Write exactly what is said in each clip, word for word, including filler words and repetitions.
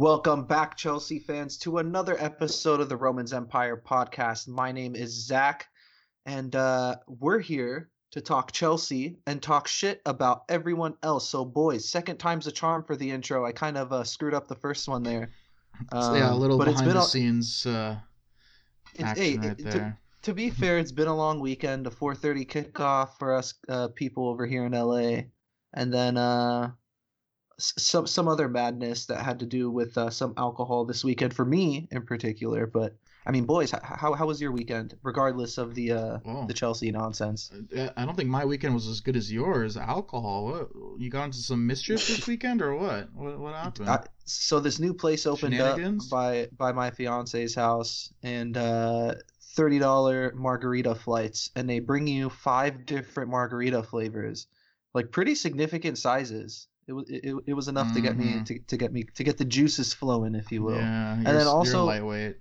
Welcome back, Chelsea fans, to another episode of the Romans Empire podcast. My name is Zach, and uh, we're here to talk Chelsea and talk shit about everyone else. So, boys, second time's a charm for the intro. I kind of uh, screwed up the first one there. Um, so, yeah, a little behind-the-scenes uh, action hey, right it, there. To, to be fair, it's been a long weekend, a four thirty kickoff for us uh, people over here in L A, and then... Uh, Some some other madness that had to do with uh, some alcohol this weekend for me in particular. But I mean, boys, how how was your weekend? Regardless of the uh, the Chelsea nonsense, I don't think my weekend was as good as yours. Alcohol, what, you got into some mischief this weekend or what? What, what happened? I, so this new place opened up by by my fiance's house, and uh, thirty dollar margarita flights, and they bring you five different margarita flavors, like pretty significant sizes. It was it, it was enough mm-hmm. to get me to, to get me to get the juices flowing, if you will. Yeah, and then also, you're lightweight.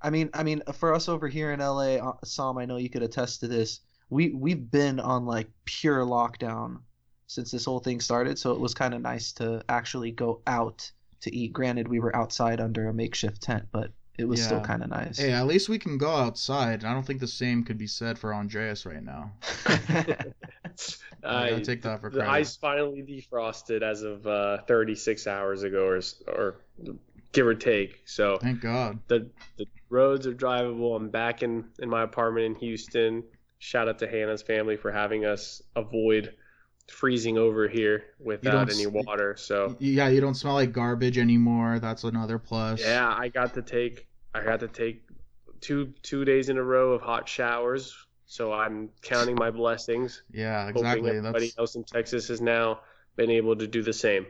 I mean, I mean, for us over here in L A, Sam, I know you could attest to this. We we've been on like pure lockdown since this whole thing started, so it was kind of nice to actually go out to eat. Granted, we were outside under a makeshift tent, but it was yeah. still kind of nice. Hey, at least we can go outside. I don't think the same could be said for Andreas right now. I, I take that for credit. The ice finally defrosted as of uh, thirty-six hours ago, or, or give or take. So thank God the the roads are drivable. I'm back in, in my apartment in Houston. Shout out to Hannah's family for having us avoid freezing over here without any water. So yeah, you don't smell like garbage anymore. That's another plus. Yeah, I got to take I got to take two two days in a row of hot showers. So I'm counting my blessings. Yeah, exactly. Hoping everybody That's... else in Texas has now been able to do the same.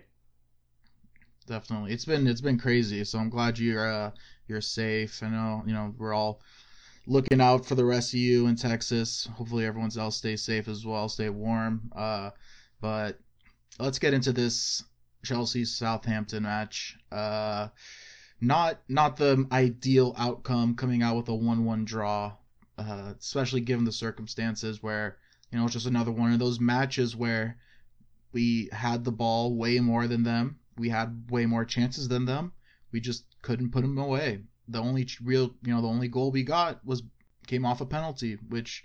Definitely, it's been it's been crazy. So I'm glad you're uh, you're safe. I know you know we're all looking out for the rest of you in Texas. Hopefully, everyone else stays safe as well. Stay warm. Uh, but let's get into this Chelsea Southampton match. Uh, not not the ideal outcome, coming out with a one one draw. Uh, especially given the circumstances where, you know, it's just another one of those matches where we had the ball way more than them. We had way more chances than them. We just couldn't put them away. The only real, you know, the only goal we got was came off a penalty, which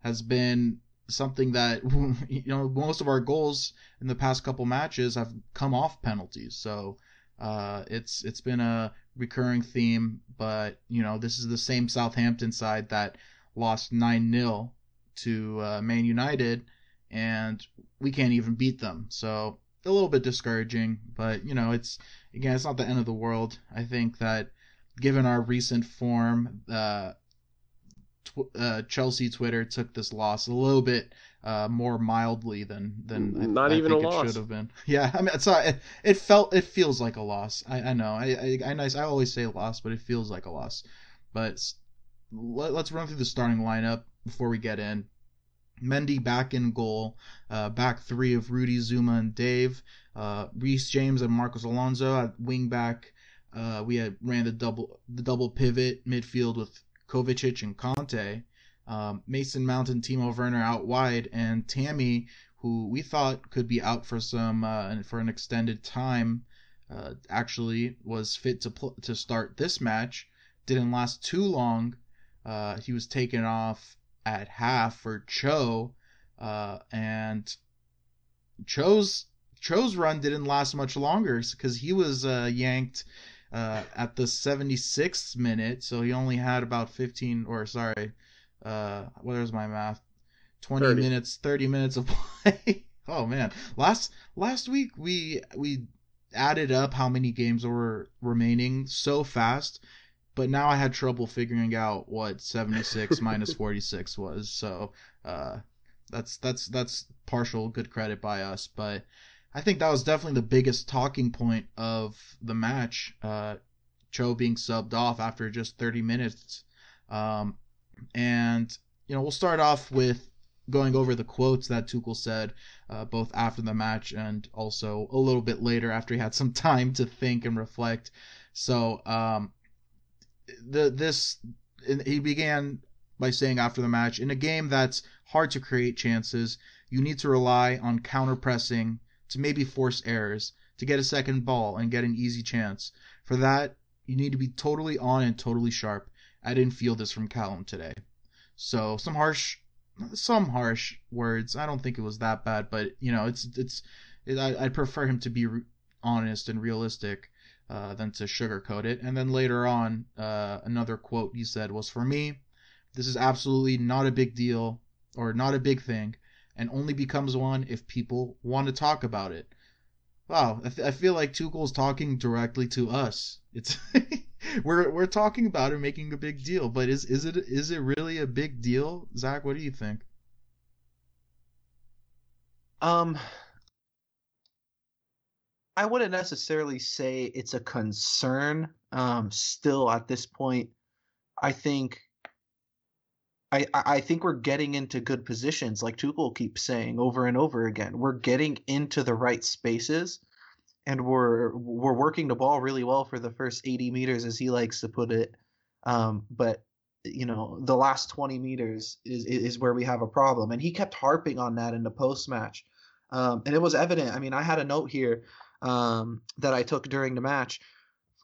has been something that, you know, most of our goals in the past couple matches have come off penalties. So uh, it's it's been a recurring theme, but, you know, this is the same Southampton side that lost nine nil to uh, Man United, and we can't even beat them. So a little bit discouraging, but, you know, it's, again, it's not the end of the world. I think that given our recent form, uh, tw- uh, Chelsea Twitter took this loss a little bit uh, more mildly than, than not I, even I think a it loss. Should have been. Yeah, I mean, it's not, it, it felt, it feels like a loss. I, I know, I, I, I, I always say loss, but it feels like a loss. But let, let's run through the starting lineup before we get in. Mendy back in goal, uh, back three of Rudy, Zuma, and Dave. Uh, Reece James and Marcos Alonso at wing back. Uh, we had ran the double, the double pivot midfield with Kovacic and Conte. Um, Mason Mount and Timo Werner out wide, and Tammy, who we thought could be out for some uh, for an extended time, uh, actually was fit to pl- to start this match. Didn't last too long. Uh, he was taken off at half for Cho, uh, and Cho's Cho's run didn't last much longer because he was uh, yanked uh, at the seventy-sixth minute, so he only had about fifteen or sorry. Uh, where's my math? twenty thirty minutes, thirty minutes of play. Oh man, last last week we we added up how many games were remaining so fast, but now I had trouble figuring out what seventy-six minus forty-six was. So uh, that's that's that's partial good credit by us, but I think that was definitely the biggest talking point of the match. Uh, Cho being subbed off after just thirty minutes. Um, And, you know, we'll start off with going over the quotes that Tuchel said, uh, both after the match and also a little bit later after he had some time to think and reflect. So um, the this he began by saying after the match, in a game that's hard to create chances, you need to rely on counter-pressing to maybe force errors, to get a second ball and get an easy chance. For that, you need to be totally on and totally sharp. I didn't feel this from Callum today. So some harsh, some harsh words. I don't think it was that bad, but you know, it's it's. It, I, I prefer him to be re- honest and realistic uh, than to sugarcoat it. And then later on, uh, another quote he said was, "For me, this is absolutely not a big deal or not a big thing, and only becomes one if people want to talk about it." Wow, I, th- I feel like Tuchel's talking directly to us. It's. We're we're talking about it, making a big deal, but is is it is it really a big deal, Zach? What do you think? Um, I wouldn't necessarily say it's a concern. Um, still at this point, I think. I I think we're getting into good positions, like Tuchel keeps saying over and over again. We're getting into the right spaces. And we're we're working the ball really well for the first eighty meters, as he likes to put it. Um, but, you know, the last twenty meters is is where we have a problem. And he kept harping on that in the post-match. Um, and it was evident. I mean, I had a note here um, that I took during the match.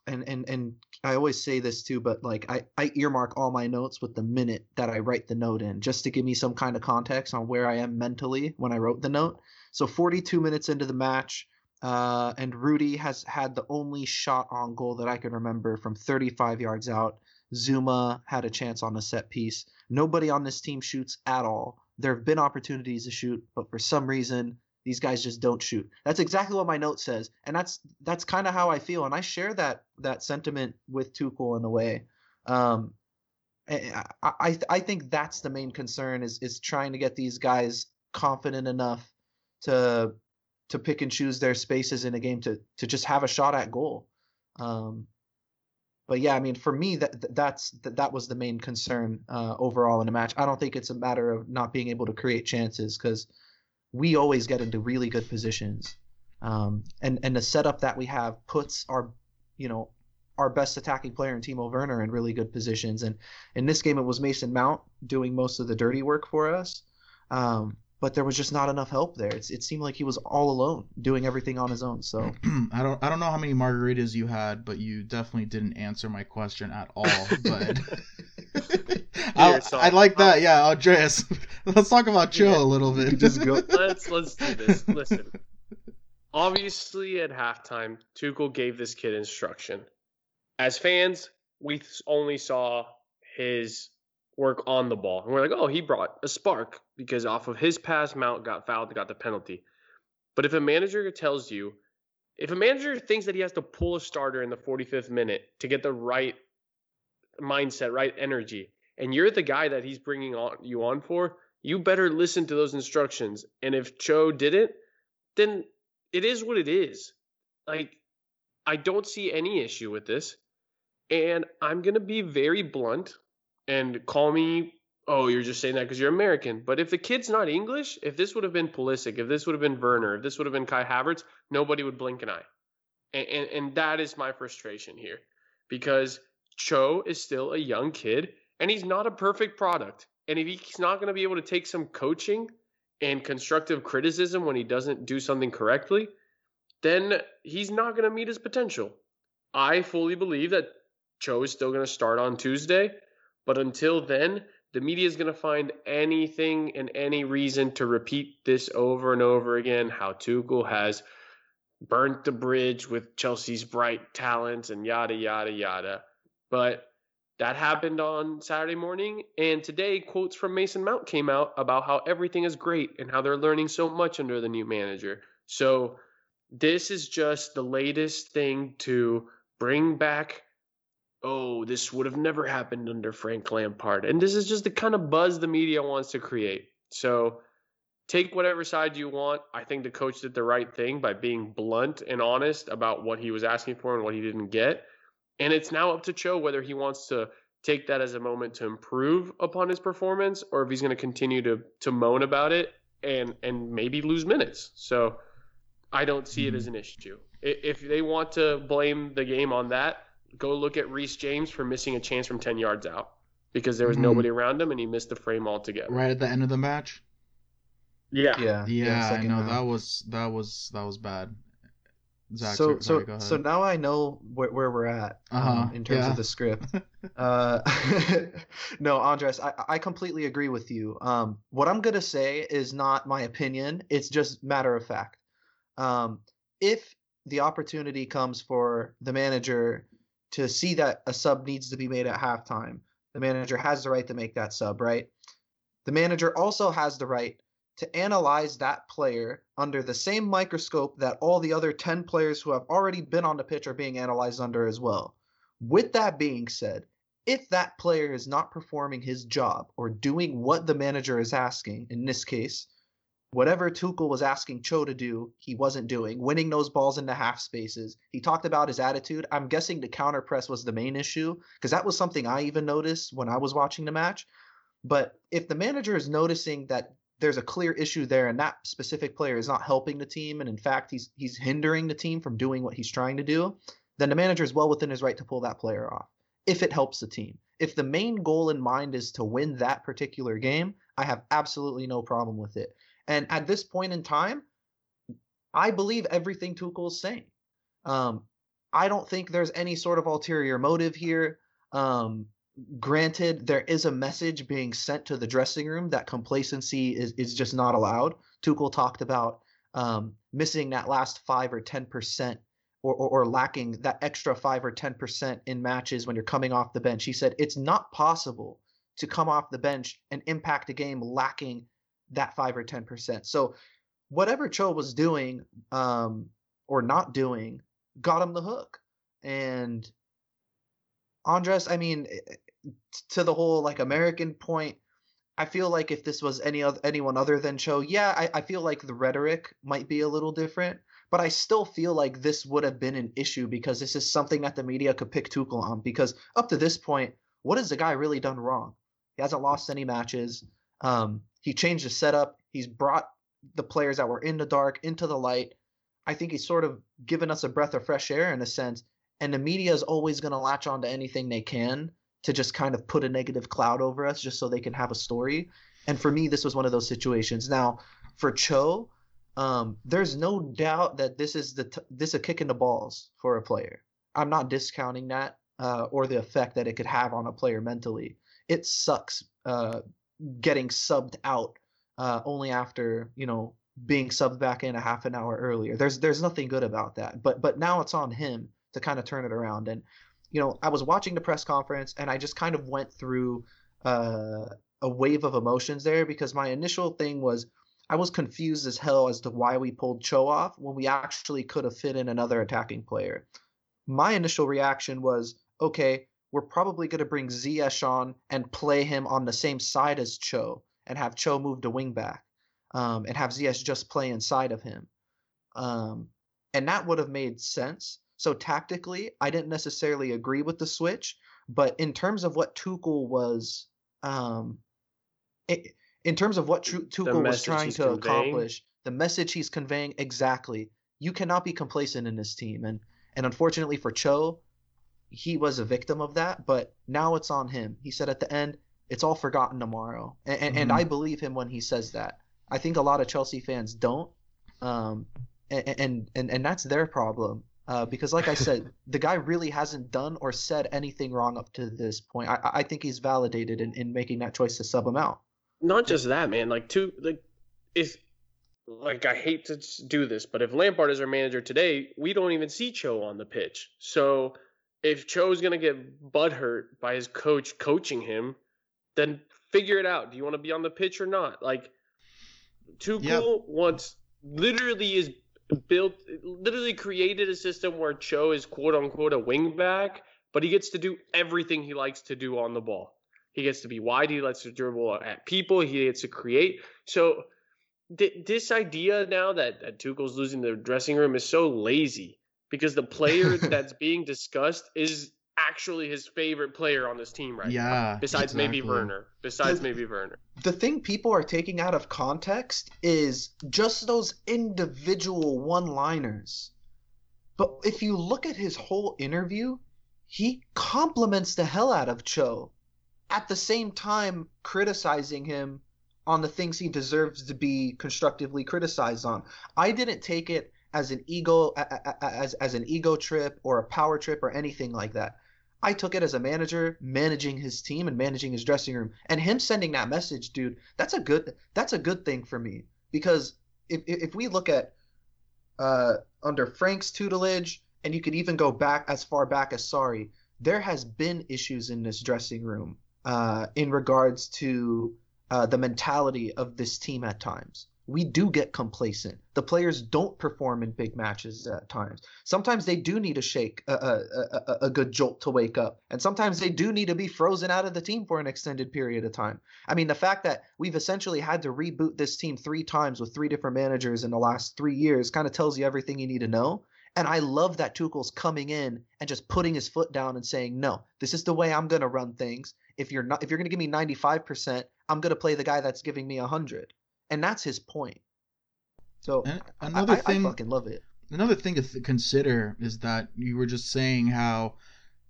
And, and, and I always say this too, but like I, I earmark all my notes with the minute that I write the note in, just to give me some kind of context on where I am mentally when I wrote the note. So forty-two minutes into the match, Uh, and Rudy has had the only shot on goal that I can remember from thirty-five yards out. Zuma had a chance on a set piece. Nobody on this team shoots at all. There have been opportunities to shoot, but for some reason, these guys just don't shoot. That's exactly what my note says, and that's that's kind of how I feel. And I share that that sentiment with Tuchel in a way. Um, I, I I think that's the main concern is is trying to get these guys confident enough to. to pick and choose their spaces in a game to, to just have a shot at goal. Um, but yeah, I mean, for me, that that's, that, that was the main concern uh, overall in the match. I don't think it's a matter of not being able to create chances, because we always get into really good positions. Um, and, and the setup that we have puts our, you know, our best attacking player in Timo Werner in really good positions. And in this game, it was Mason Mount doing most of the dirty work for us. Um, But there was just not enough help there. It's, it seemed like he was all alone, doing everything on his own. So I don't, I don't know how many margaritas you had, but you definitely didn't answer my question at all. But I, I like that. Yeah, Andreas. Let's talk about Cho yeah. a little bit. Just go. Let's let's do this. Listen. Obviously, at halftime, Tuchel gave this kid instruction. As fans, we only saw his work on the ball, and we're like, oh, he brought a spark. Because off of his pass, Mount got fouled, got the penalty. But if a manager tells you, if a manager thinks that he has to pull a starter in the forty-fifth minute to get the right mindset, right energy, and you're the guy that he's bringing on you on for, you better listen to those instructions. And if Cho didn't, then it is what it is. Like, I don't see any issue with this. And I'm going to be very blunt, and call me, oh, you're just saying that because you're American. But if the kid's not English, if this would have been Pulisic, if this would have been Werner, if this would have been Kai Havertz, nobody would blink an eye. And, and, and that is my frustration here, because Cho is still a young kid, and he's not a perfect product. And if he's not going to be able to take some coaching and constructive criticism when he doesn't do something correctly, then he's not going to meet his potential. I fully believe that Cho is still going to start on Tuesday, but until then, the media is going to find anything and any reason to repeat this over and over again, how Tuchel has burnt the bridge with Chelsea's bright talents and yada, yada, yada. But that happened on Saturday morning. And today, quotes from Mason Mount came out about how everything is great and how they're learning so much under the new manager. So this is just the latest thing to bring back, oh, this would have never happened under Frank Lampard. And this is just the kind of buzz the media wants to create. So take whatever side you want. I think the coach did the right thing by being blunt and honest about what he was asking for and what he didn't get. And it's now up to Cho whether he wants to take that as a moment to improve upon his performance, or if he's going to continue to to moan about it and, and maybe lose minutes. So I don't see it as an issue. If they want to blame the game on that, go look at Reece James for missing a chance from ten yards out because there was nobody mm. around him and he missed the frame altogether. Right at the end of the match? Yeah. Yeah, yeah, yeah I know. Round. That was that was that was bad. Zach, so sorry, so so now I know where, where we're at uh-huh. um, in terms yeah. of the script. uh, no, Andres, I, I completely agree with you. Um, what I'm gonna say is not my opinion; it's just matter of fact. Um, if the opportunity comes for the manager to see that a sub needs to be made at halftime, the manager has the right to make that sub, right? The manager also has the right to analyze that player under the same microscope that all the other ten players who have already been on the pitch are being analyzed under as well. With that being said, if that player is not performing his job or doing what the manager is asking, in this case, whatever Tuchel was asking Cho to do, he wasn't doing, winning those balls into half spaces. He talked about his attitude. I'm guessing the counter press was the main issue because that was something I even noticed when I was watching the match. But if the manager is noticing that there's a clear issue there and that specific player is not helping the team, and in fact, he's he's hindering the team from doing what he's trying to do, then the manager is well within his right to pull that player off if it helps the team. If the main goal in mind is to win that particular game, I have absolutely no problem with it. And at this point in time, I believe everything Tuchel is saying. Um, I don't think there's any sort of ulterior motive here. Um, Granted, there is a message being sent to the dressing room that complacency is, is just not allowed. Tuchel talked about um, missing that last five or ten percent or, or, or lacking that extra five or ten percent in matches when you're coming off the bench. He said it's not possible to come off the bench and impact a game lacking that five or ten percent. So whatever Cho was doing um, or not doing got him the hook. And Andres, I mean, to the whole like American point, I feel like if this was any other anyone other than Cho, yeah, I, I feel like the rhetoric might be a little different, but I still feel like this would have been an issue because this is something that the media could pick Tuchel on. Because up to this point, what has the guy really done wrong? He hasn't lost any matches. Um, he changed the setup. He's brought the players that were in the dark into the light. I think he's sort of given us a breath of fresh air in a sense. And the media is always going to latch on to anything they can to just kind of put a negative cloud over us just so they can have a story. And for me, this was one of those situations. Now, for Cho, um, there's no doubt that this is the t- this is a kick in the balls for a player. I'm not discounting that uh, or the effect that it could have on a player mentally. It sucks uh, getting subbed out uh, only after, you know, being subbed back in a half an hour earlier. There's there's nothing good about that. But but now it's on him to kind of turn it around. And, you know, I was watching the press conference and I just kind of went through uh, a wave of emotions there because my initial thing was I was confused as hell as to why we pulled Cho off when we actually could have fit in another attacking player. My initial reaction was, okay, we're probably going to bring Ziyech on and play him on the same side as Cho and have Cho move to wing back um, and have Ziyech just play inside of him. Um, and that would have made sense. So tactically, I didn't necessarily agree with the switch, but in terms of what Tuchel was, um, it, in terms of what Tru- Tuchel was trying to conveying. accomplish, the message he's conveying, exactly. You cannot be complacent in this team, and and unfortunately for Cho, he was a victim of that. But now it's on him. He said at the end, "It's all forgotten tomorrow," and and, mm-hmm. and I believe him when he says that. I think a lot of Chelsea fans don't, um, and and and, and that's their problem. Uh, because, like I said, the guy really hasn't done or said anything wrong up to this point. I, I think he's validated in, in making that choice to sub him out. Not just that, man. Like, two, like, if, like, I hate to do this, but if Lampard is our manager today, we don't even see Cho on the pitch. So if Cho's gonna get butthurt by his coach coaching him, then figure it out. Do you want to be on the pitch or not? Like, Tuchel yep. wants literally is. built literally created a system where Cho is quote unquote a wing back, but he gets to do everything he likes to do on the ball. He gets to be wide. He lets to dribble at people. He gets to create. So th- this idea now that, that Tuchel's losing the dressing room is so lazy because the player that's being discussed is actually his favorite player on this team right yeah, now. Besides exactly. maybe Werner. Besides the, maybe Werner. The thing people are taking out of context is just those individual one-liners. But if you look at his whole interview, he compliments the hell out of Cho, at the same time criticizing him on the things he deserves to be constructively criticized on. I didn't take it as an ego as as an ego trip or a power trip or anything like that. I took it as a manager managing his team and managing his dressing room, and him sending that message, dude. That's a good that's a good thing for me, because if if we look at uh, under Frank's tutelage, and you could even go back as far back as Sarri, there has been issues in this dressing room uh, in regards to uh, the mentality of this team at times. We do get complacent. The players don't perform in big matches at times. Sometimes they do need a shake, a, a, a, a good jolt to wake up. And sometimes they do need to be frozen out of the team for an extended period of time. I mean, the fact that we've essentially had to reboot this team three times with three different managers in the last three years kind of tells you everything you need to know. And I love that Tuchel's coming in and just putting his foot down and saying, no, this is the way I'm going to run things. If you're not, if you're going to give me ninety-five percent, I'm going to play the guy that's giving me one hundred. And that's his point. So and another I, thing, I fucking love it. Another thing to th- consider is that you were just saying how,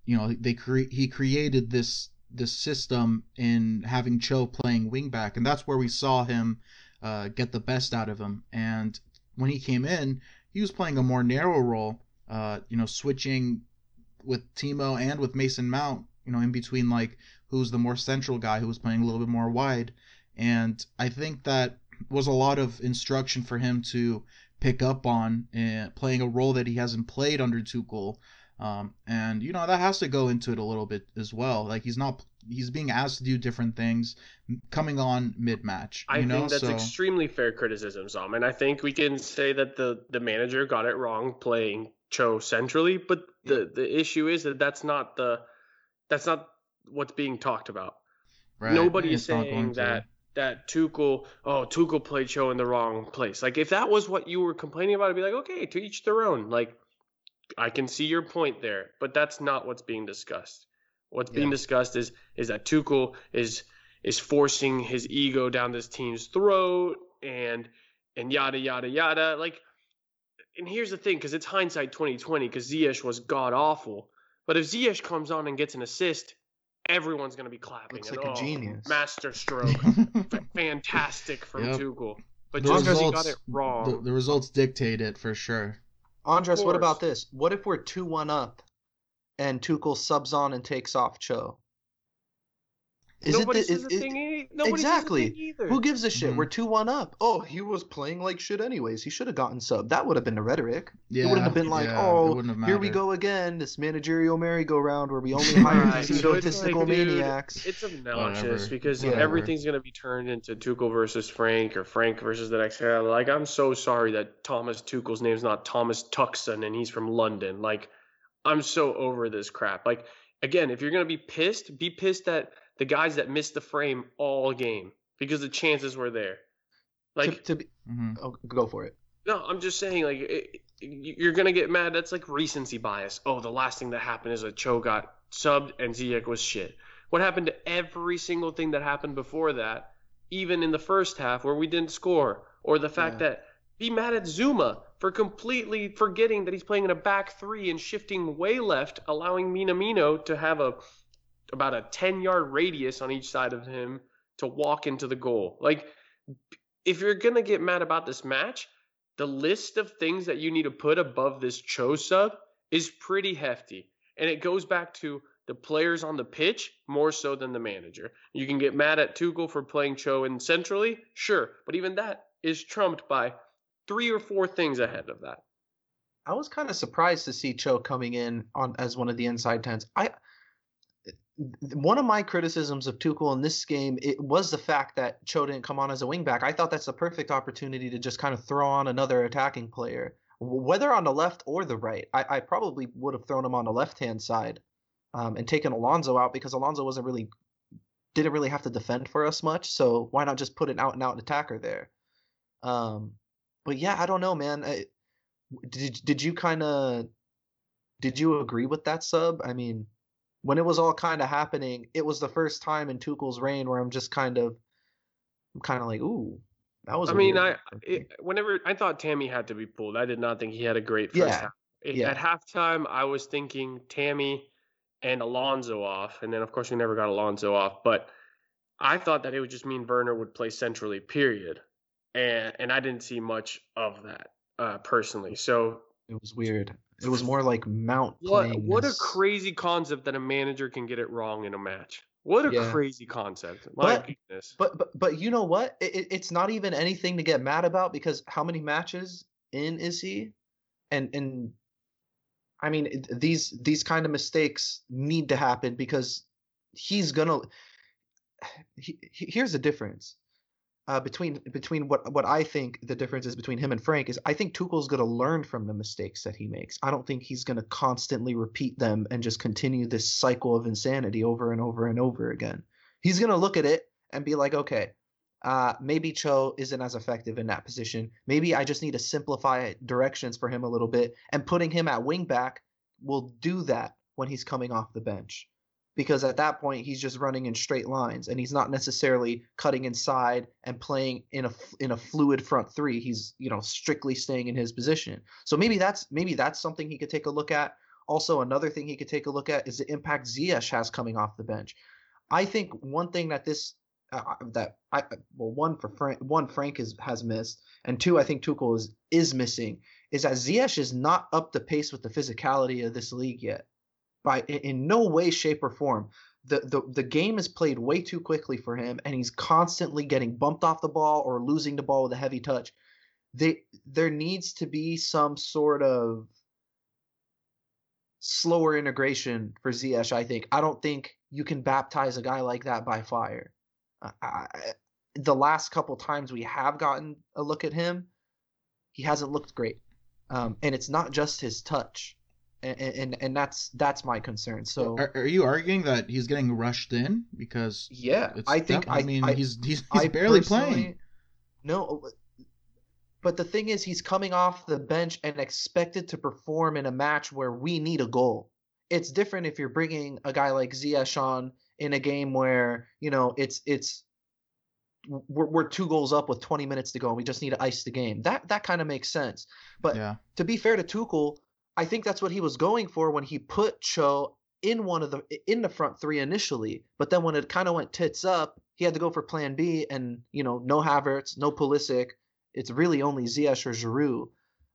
you know, they cre- he created this this system in having Cho playing wingback, and that's where we saw him uh, get the best out of him. And when he came in, he was playing a more narrow role, uh, you know, switching with Timo and with Mason Mount, you know, in between like who's the more central guy who was playing a little bit more wide. And I think that was a lot of instruction for him to pick up on, uh, playing a role that he hasn't played under Tuchel. Um, and, you know, that has to go into it a little bit as well. Like, he's not he's being asked to do different things coming on mid-match. You I know? think that's so... extremely fair criticism, Zom. And I think we can say that the, the manager got it wrong playing Cho centrally. But the, the issue is that that's not, the, that's not what's being talked about. Right. Nobody is saying that. To. That Tuchel, oh, Tuchel played Cho in the wrong place. Like, if that was what you were complaining about, I'd be like, okay, to each their own. Like, I can see your point there, but that's not what's being discussed. What's yeah. being discussed is is that Tuchel is is forcing his ego down this team's throat and and yada yada yada. Like, and here's the thing, because it's hindsight twenty twenty, because Ziyech was god awful. But if Ziyech comes on and gets an assist, everyone's going to be clapping. Looks and, like a oh, genius. Masterstroke. Fantastic from yep. Tuchel. But the just results, because he got it wrong. The, the results dictate it for sure. Andres, what about this? What if we're two one up and Tuchel subs on and takes off Cho? Is Nobody it the, says is, a thing it, Nobody exactly. says a thing either. Who gives a shit? Mm-hmm. We're two one up. Oh, he was playing like shit anyways. He should have gotten subbed. That would have been the rhetoric. Yeah, it wouldn't have been like, yeah, oh, here we go again, this managerial merry-go-round where we only hire these egotistical like, maniacs. Dude, it's obnoxious Whatever. because Whatever. everything's going to be turned into Tuchel versus Frank or Frank versus the next guy. Like, I'm so sorry that Thomas Tuchel's name's not Thomas Tuxon and he's from London. Like, I'm so over this crap. Like, again, if you're going to be pissed, be pissed that – the guys that missed the frame all game because the chances were there. Like, to, to be, mm-hmm. oh, go for it. No, I'm just saying, like, it, you're going to get mad. That's like recency bias. Oh, the last thing that happened is that Cho got subbed and Ziyech was shit. What happened to every single thing that happened before that, even in the first half where we didn't score? Or the fact yeah. that be mad at Zuma for completely forgetting that he's playing in a back three and shifting way left, allowing Minamino to have a – about a ten-yard radius on each side of him to walk into the goal. Like, if you're going to get mad about this match, the list of things that you need to put above this Cho sub is pretty hefty. And it goes back to the players on the pitch more so than the manager. You can get mad at Tuchel for playing Cho in centrally, sure. But even that is trumped by three or four things ahead of that. I was kind of surprised to see Cho coming in on as one of the inside tens. I... One of my criticisms of Tuchel in this game, it was the fact that Cho didn't come on as a wingback. I thought that's the perfect opportunity to just kind of throw on another attacking player, whether on the left or the right. I, I probably would have thrown him on the left-hand side um, and taken Alonso out because Alonso wasn't really didn't really have to defend for us much. So why not just put an out-and-out attacker there? Um, but yeah, I don't know, man. I, did did you kind of did you agree with that sub? I mean. When it was all kind of happening, it was the first time in Tuchel's reign where I'm just kind of, I'm kind of like, ooh, that was. I mean, I it, whenever I thought Tammy had to be pulled, I did not think he had a great first yeah. half. It, yeah. At halftime, I was thinking Tammy and Alonso off, and then of course we never got Alonso off. But I thought that it would just mean Werner would play centrally, period, and and I didn't see much of that. uh, personally. So it was weird. It was more like Mount what, playing. What this. a crazy concept that a manager can get it wrong in a match. What a yeah. crazy concept. My but, goodness. But, but but you know what? It, it, it's not even anything to get mad about, because how many matches in is he? And and I mean, these these kind of mistakes need to happen, because he's gonna. He, he, here's the difference uh, between between what what I think the difference is between him and Frank is I think Tuchel's gonna learn from the mistakes that he makes. I don't think he's gonna constantly repeat them and just continue this cycle of insanity over and over and over again. He's gonna look at it and be like, okay, uh, maybe Cho isn't as effective in that position. Maybe I just need to simplify directions for him a little bit, and putting him at wing back will do that when he's coming off the bench. Because at that point, he's just running in straight lines, and he's not necessarily cutting inside and playing in a in a fluid front three. He's, you know, strictly staying in his position. So maybe that's maybe that's something he could take a look at. Also, another thing he could take a look at is the impact Ziyech has coming off the bench. I think one thing that this uh, that I well one for Frank one Frank is, has missed, and two, I think Tuchel is is missing, is that Ziyech is not up to pace with the physicality of this league yet. By in no way, shape, or form. The, the the game is played way too quickly for him, and he's constantly getting bumped off the ball or losing the ball with a heavy touch. They, there needs to be some sort of slower integration for Ziyech, I think. I don't think you can baptize a guy like that by fire. I, I, the last couple times we have gotten a look at him, he hasn't looked great. Um, and it's not just his touch. And, and and that's that's my concern. So are, are you arguing that he's getting rushed in? Because yeah, I think I, I mean I, he's he's, he's barely playing. No, but the thing is, he's coming off the bench and expected to perform in a match where we need a goal. It's different if you're bringing a guy like Ziyech on in a game where, you know, it's it's we're, we're two goals up with twenty minutes to go and we just need to ice the game. That that kind of makes sense. But yeah. to be fair to Tuchel, I think that's what he was going for when he put Cho in one of the in the front three initially. But then when it kind of went tits up, he had to go for plan B, and, you know, no Havertz, no Pulisic. It's really only Ziyech or Giroud.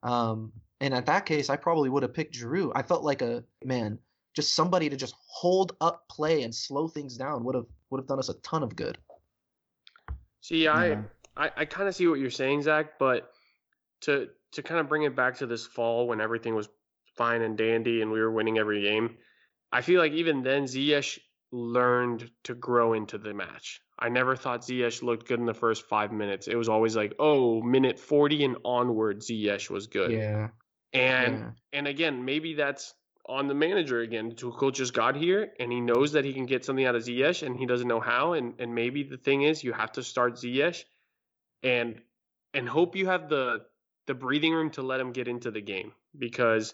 Um, and at that case, I probably would have picked Giroud. I felt like a man, just somebody to just hold up play and slow things down would have would have done us a ton of good. See, I yeah. I, I kind of see what you're saying, Zach, but to to kind of bring it back to this fall when everything was fine and dandy and we were winning every game, I feel like even then Ziyech learned to grow into the match. I never thought Ziyech looked good in the first five minutes. It was always like, oh, minute forty and onward, Ziyech was good. Yeah. And yeah. and again, maybe that's on the manager again. Tuchel just got here and he knows that he can get something out of Ziyech and he doesn't know how. And and maybe the thing is you have to start Ziyech and and hope you have the the breathing room to let him get into the game, because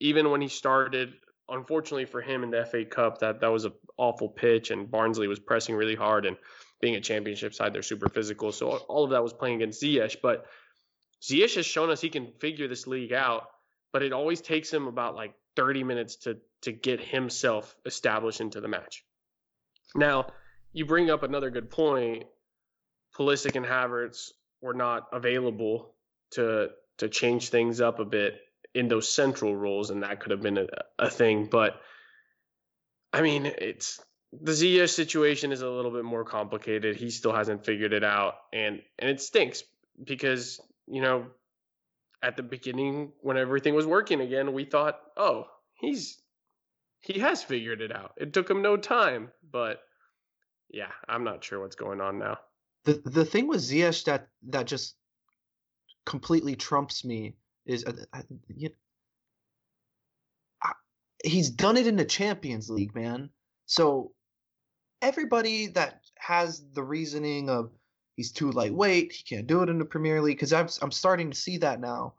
even when he started, unfortunately for him in the F A Cup, that, that was an awful pitch, and Barnsley was pressing really hard, and being a championship side, they're super physical. So all of that was playing against Ziyech. But Ziyech has shown us he can figure this league out, but it always takes him about like thirty minutes to to get himself established into the match. Now, you bring up another good point. Pulisic and Havertz were not available to to change things up a bit in those central roles, and that could have been a, a thing. But I mean, it's the Ziyech situation is a little bit more complicated. He still hasn't figured it out, and and it stinks because, you know, at the beginning when everything was working again, we thought, oh, he's he has figured it out. It took him no time, but yeah, I'm not sure what's going on now. The the thing with Ziyech that that just completely trumps me is uh, uh, you know, uh, he's done it in the Champions League, man. So everybody that has the reasoning of he's too lightweight, he can't do it in the Premier League, because I'm I'm starting to see that now.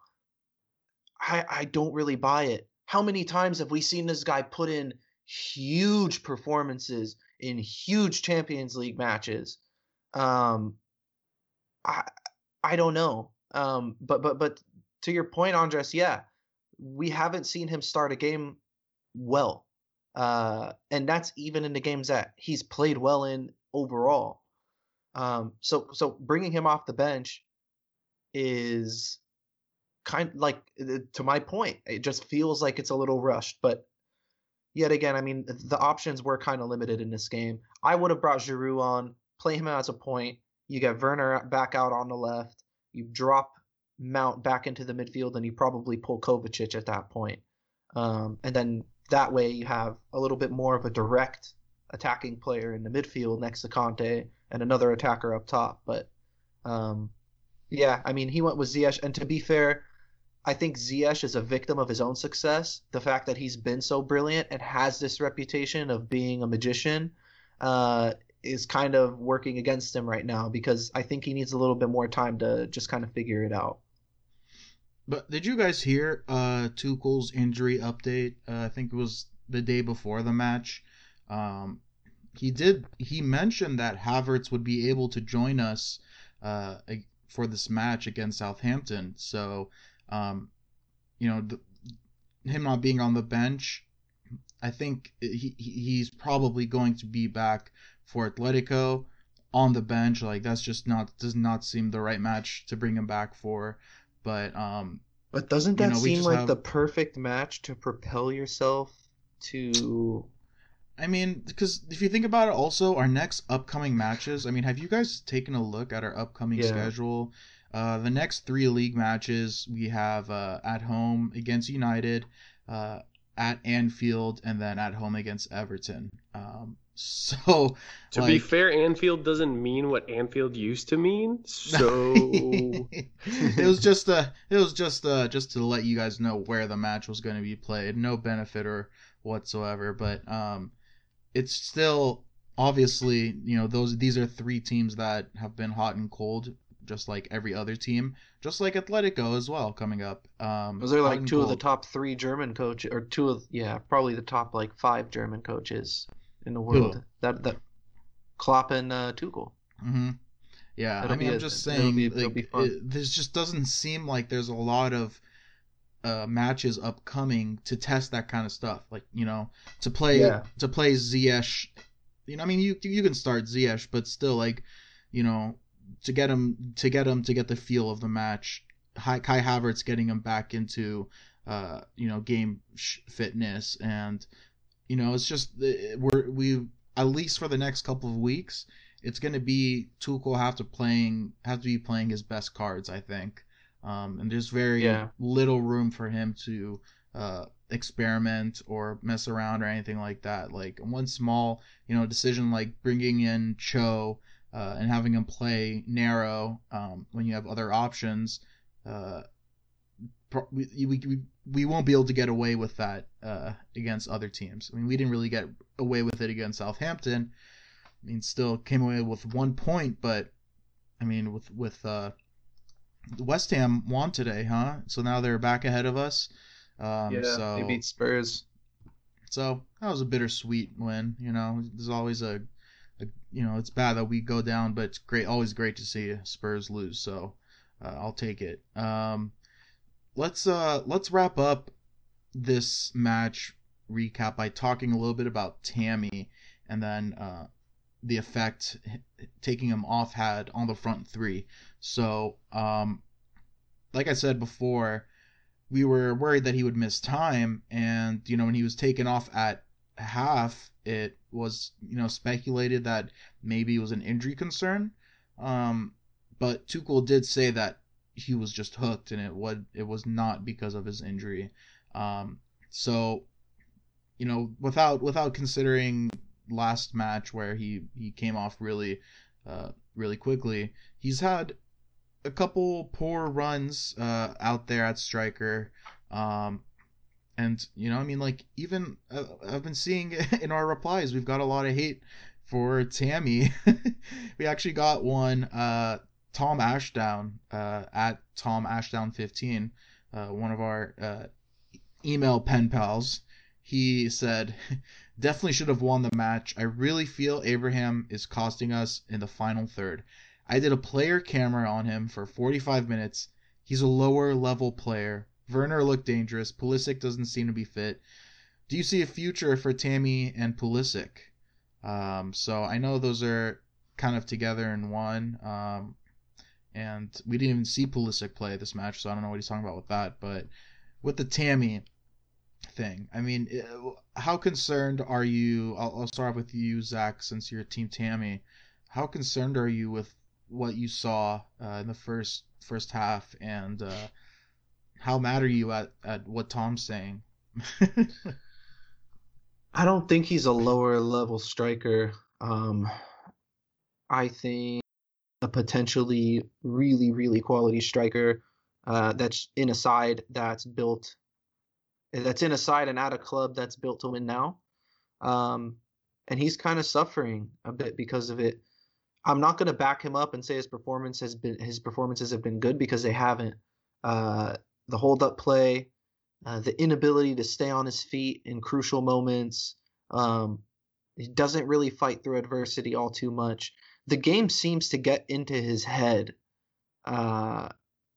I I don't really buy it. How many times have we seen this guy put in huge performances in huge Champions League matches? Um, I I don't know. Um, but but but. To your point, Andres, yeah, we haven't seen him start a game well. Uh, and that's even in the games that he's played well in overall. Um, so so bringing him off the bench is kind like to my point, it just feels like it's a little rushed. But yet again, I mean, the options were kind of limited in this game. I would have brought Giroud on, play him as a point. You get Werner back out on the left. You drop Mount back into the midfield, and you probably pull Kovacic at that point. Um, and then that way you have a little bit more of a direct attacking player in the midfield next to Conte and another attacker up top. But um, yeah, I mean, he went with Ziyech. And to be fair, I think Ziyech is a victim of his own success. The fact that he's been so brilliant and has this reputation of being a magician uh, is kind of working against him right now, because I think he needs a little bit more time to just kind of figure it out. But did you guys hear uh, Tuchel's injury update? Uh, I think it was the day before the match. Um, he did. He mentioned that Havertz would be able to join us uh, for this match against Southampton. So, um, you know, the, him not being on the bench, I think he he's probably going to be back for Atletico on the bench. Like, that's just not does not seem the right match to bring him back for. But um, but doesn't that you know, seem like have... the perfect match to propel yourself to? I mean, because if you think about it, also our next upcoming matches. I mean, have you guys taken a look at our upcoming yeah. schedule? Uh, the next three league matches we have uh, at home against United, uh, at Anfield, and then at home against Everton. Um, So to like, be fair, Anfield doesn't mean what Anfield used to mean. So it was just a, it was just a, just to let you guys know where the match was going to be played. No benefit or whatsoever, but um, it's still obviously, you know, those these are three teams that have been hot and cold, just like every other team, just like Atletico as well coming up. Um, those are like two cold. of the top three German coaches, or two of yeah, probably the top like five German coaches in the world. Who? that that Klopp and uh, Tuchel. Mm-hmm. Yeah, it'll I mean, I'm a, just saying, be, like, it, this just doesn't seem like there's a lot of uh, matches upcoming to test that kind of stuff. Like, you know, to play yeah. to play Ziyech. You know, I mean, you you can start Ziyech, but still, like, you know, to get him to get him to get the feel of the match. Hi, Kai Havertz getting him back into uh, you know, game fitness. And you know, it's just we're we at least for the next couple of weeks, it's going to be Tuchel have to playing have to be playing his best cards, I think. Um, and there's very yeah. little room for him to uh, experiment or mess around or anything like that. Like one small, you know, decision like bringing in Cho uh, and having him play narrow um, when you have other options. Uh, we we. we We won't be able to get away with that uh, against other teams. I mean, we didn't really get away with it against Southampton. I mean, still came away with one point, but I mean, with with uh, West Ham won today, huh? So now they're back ahead of us. Um, yeah, so, they beat Spurs. So that was a bittersweet win. You know, there's always a, a, you know, it's bad that we go down, but it's great, always great to see Spurs lose. So uh, I'll take it. Um, Let's uh let's wrap up this match recap by talking a little bit about Tammy and then uh, the effect taking him off had on the front three. So um, like I said before, we were worried that he would miss time, and you know when he was taken off at half, it was you know speculated that maybe it was an injury concern. Um, but Tuchel did say that he was just hooked, and it was it was not because of his injury. Um, so, you know, without without considering last match where he, he came off really, uh, really quickly, he's had a couple poor runs uh, out there at striker, um, and you know, I mean, like even uh, I've been seeing in our replies, we've got a lot of hate for Tammy. We actually got one. Uh, Tom Ashdown uh, at Tom Ashdown fifteen, uh, one of our uh, email pen pals, he said, "Definitely should have won the match. I really feel Abraham is costing us in the final third. I did a player camera on him for forty-five minutes. He's a lower level player. Werner looked dangerous. Pulisic doesn't seem to be fit. Do you see a future for Tammy and Pulisic?" Um, so I know those are kind of together in one. Um, and we didn't even see Pulisic play this match, so I don't know what he's talking about with that. But with the Tammy thing, I mean, how concerned are you? I'll, I'll start with you, Zach, since you're Team Tammy. How concerned are you with what you saw uh, in the first first half, and uh, how mad are you at, at what Tom's saying? I don't think he's a lower level striker. Um, I think a potentially really, really quality striker uh, that's in a side that's built, that's in a side and at a club that's built to win now. Um, and he's kind of suffering a bit because of it. I'm not going to back him up and say his performance has been his performances have been good, because they haven't. Uh, the hold up play, Uh, the inability to stay on his feet in crucial moments. Um, he doesn't really fight through adversity all too much. The game seems to get into his head uh,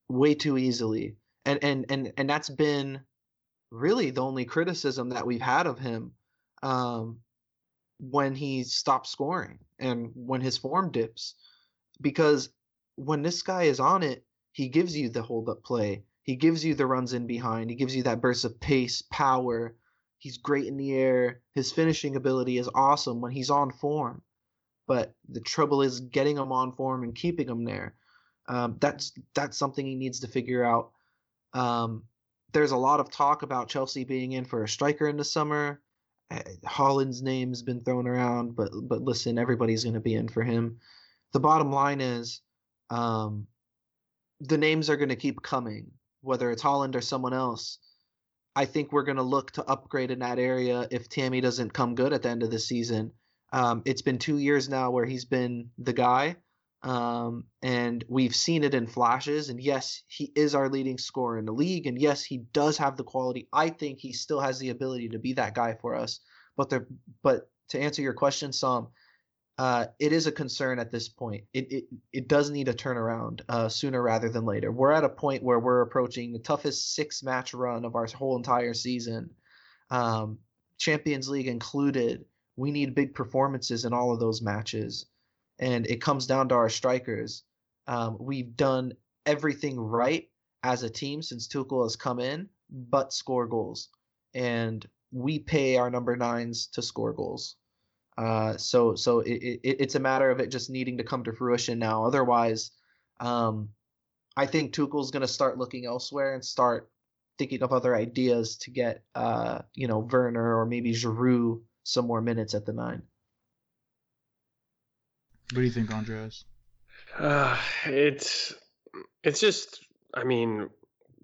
way too easily. And, and, and, and that's been really the only criticism that we've had of him um, when he stops scoring and when his form dips. Because when this guy is on it, he gives you the hold-up play. He gives you the runs in behind. He gives you that burst of pace, power. He's great in the air. His finishing ability is awesome when he's on form. But the trouble is getting him on form and keeping him there. Um, that's that's something he needs to figure out. Um, there's a lot of talk about Chelsea being in for a striker in the summer. Haaland's name has been thrown around, but but listen, everybody's going to be in for him. The bottom line is um, the names are going to keep coming. Whether it's Haaland or someone else, I think we're going to look to upgrade in that area if Tammy doesn't come good at the end of the season. Um, it's been two years now where he's been the guy, um, and we've seen it in flashes. And, yes, he is our leading scorer in the league, and, yes, he does have the quality. I think he still has the ability to be that guy for us. But there, but to answer your question, Sam, uh, it is a concern at this point. It it, it does need a turnaround uh, sooner rather than later. We're at a point where we're approaching the toughest six-match run of our whole entire season, um, Champions League included. We need big performances in all of those matches, and it comes down to our strikers. Um, we've done everything right as a team since Tuchel has come in, but score goals, and we pay our number nines to score goals. Uh, so so it, it, it's a matter of it just needing to come to fruition now. Otherwise, um, I think Tuchel's going to start looking elsewhere and start thinking of other ideas to get, uh, you know, Werner or maybe Giroud some more minutes at the nine. What do you think, Andreas? Uh, it's it's just, I mean,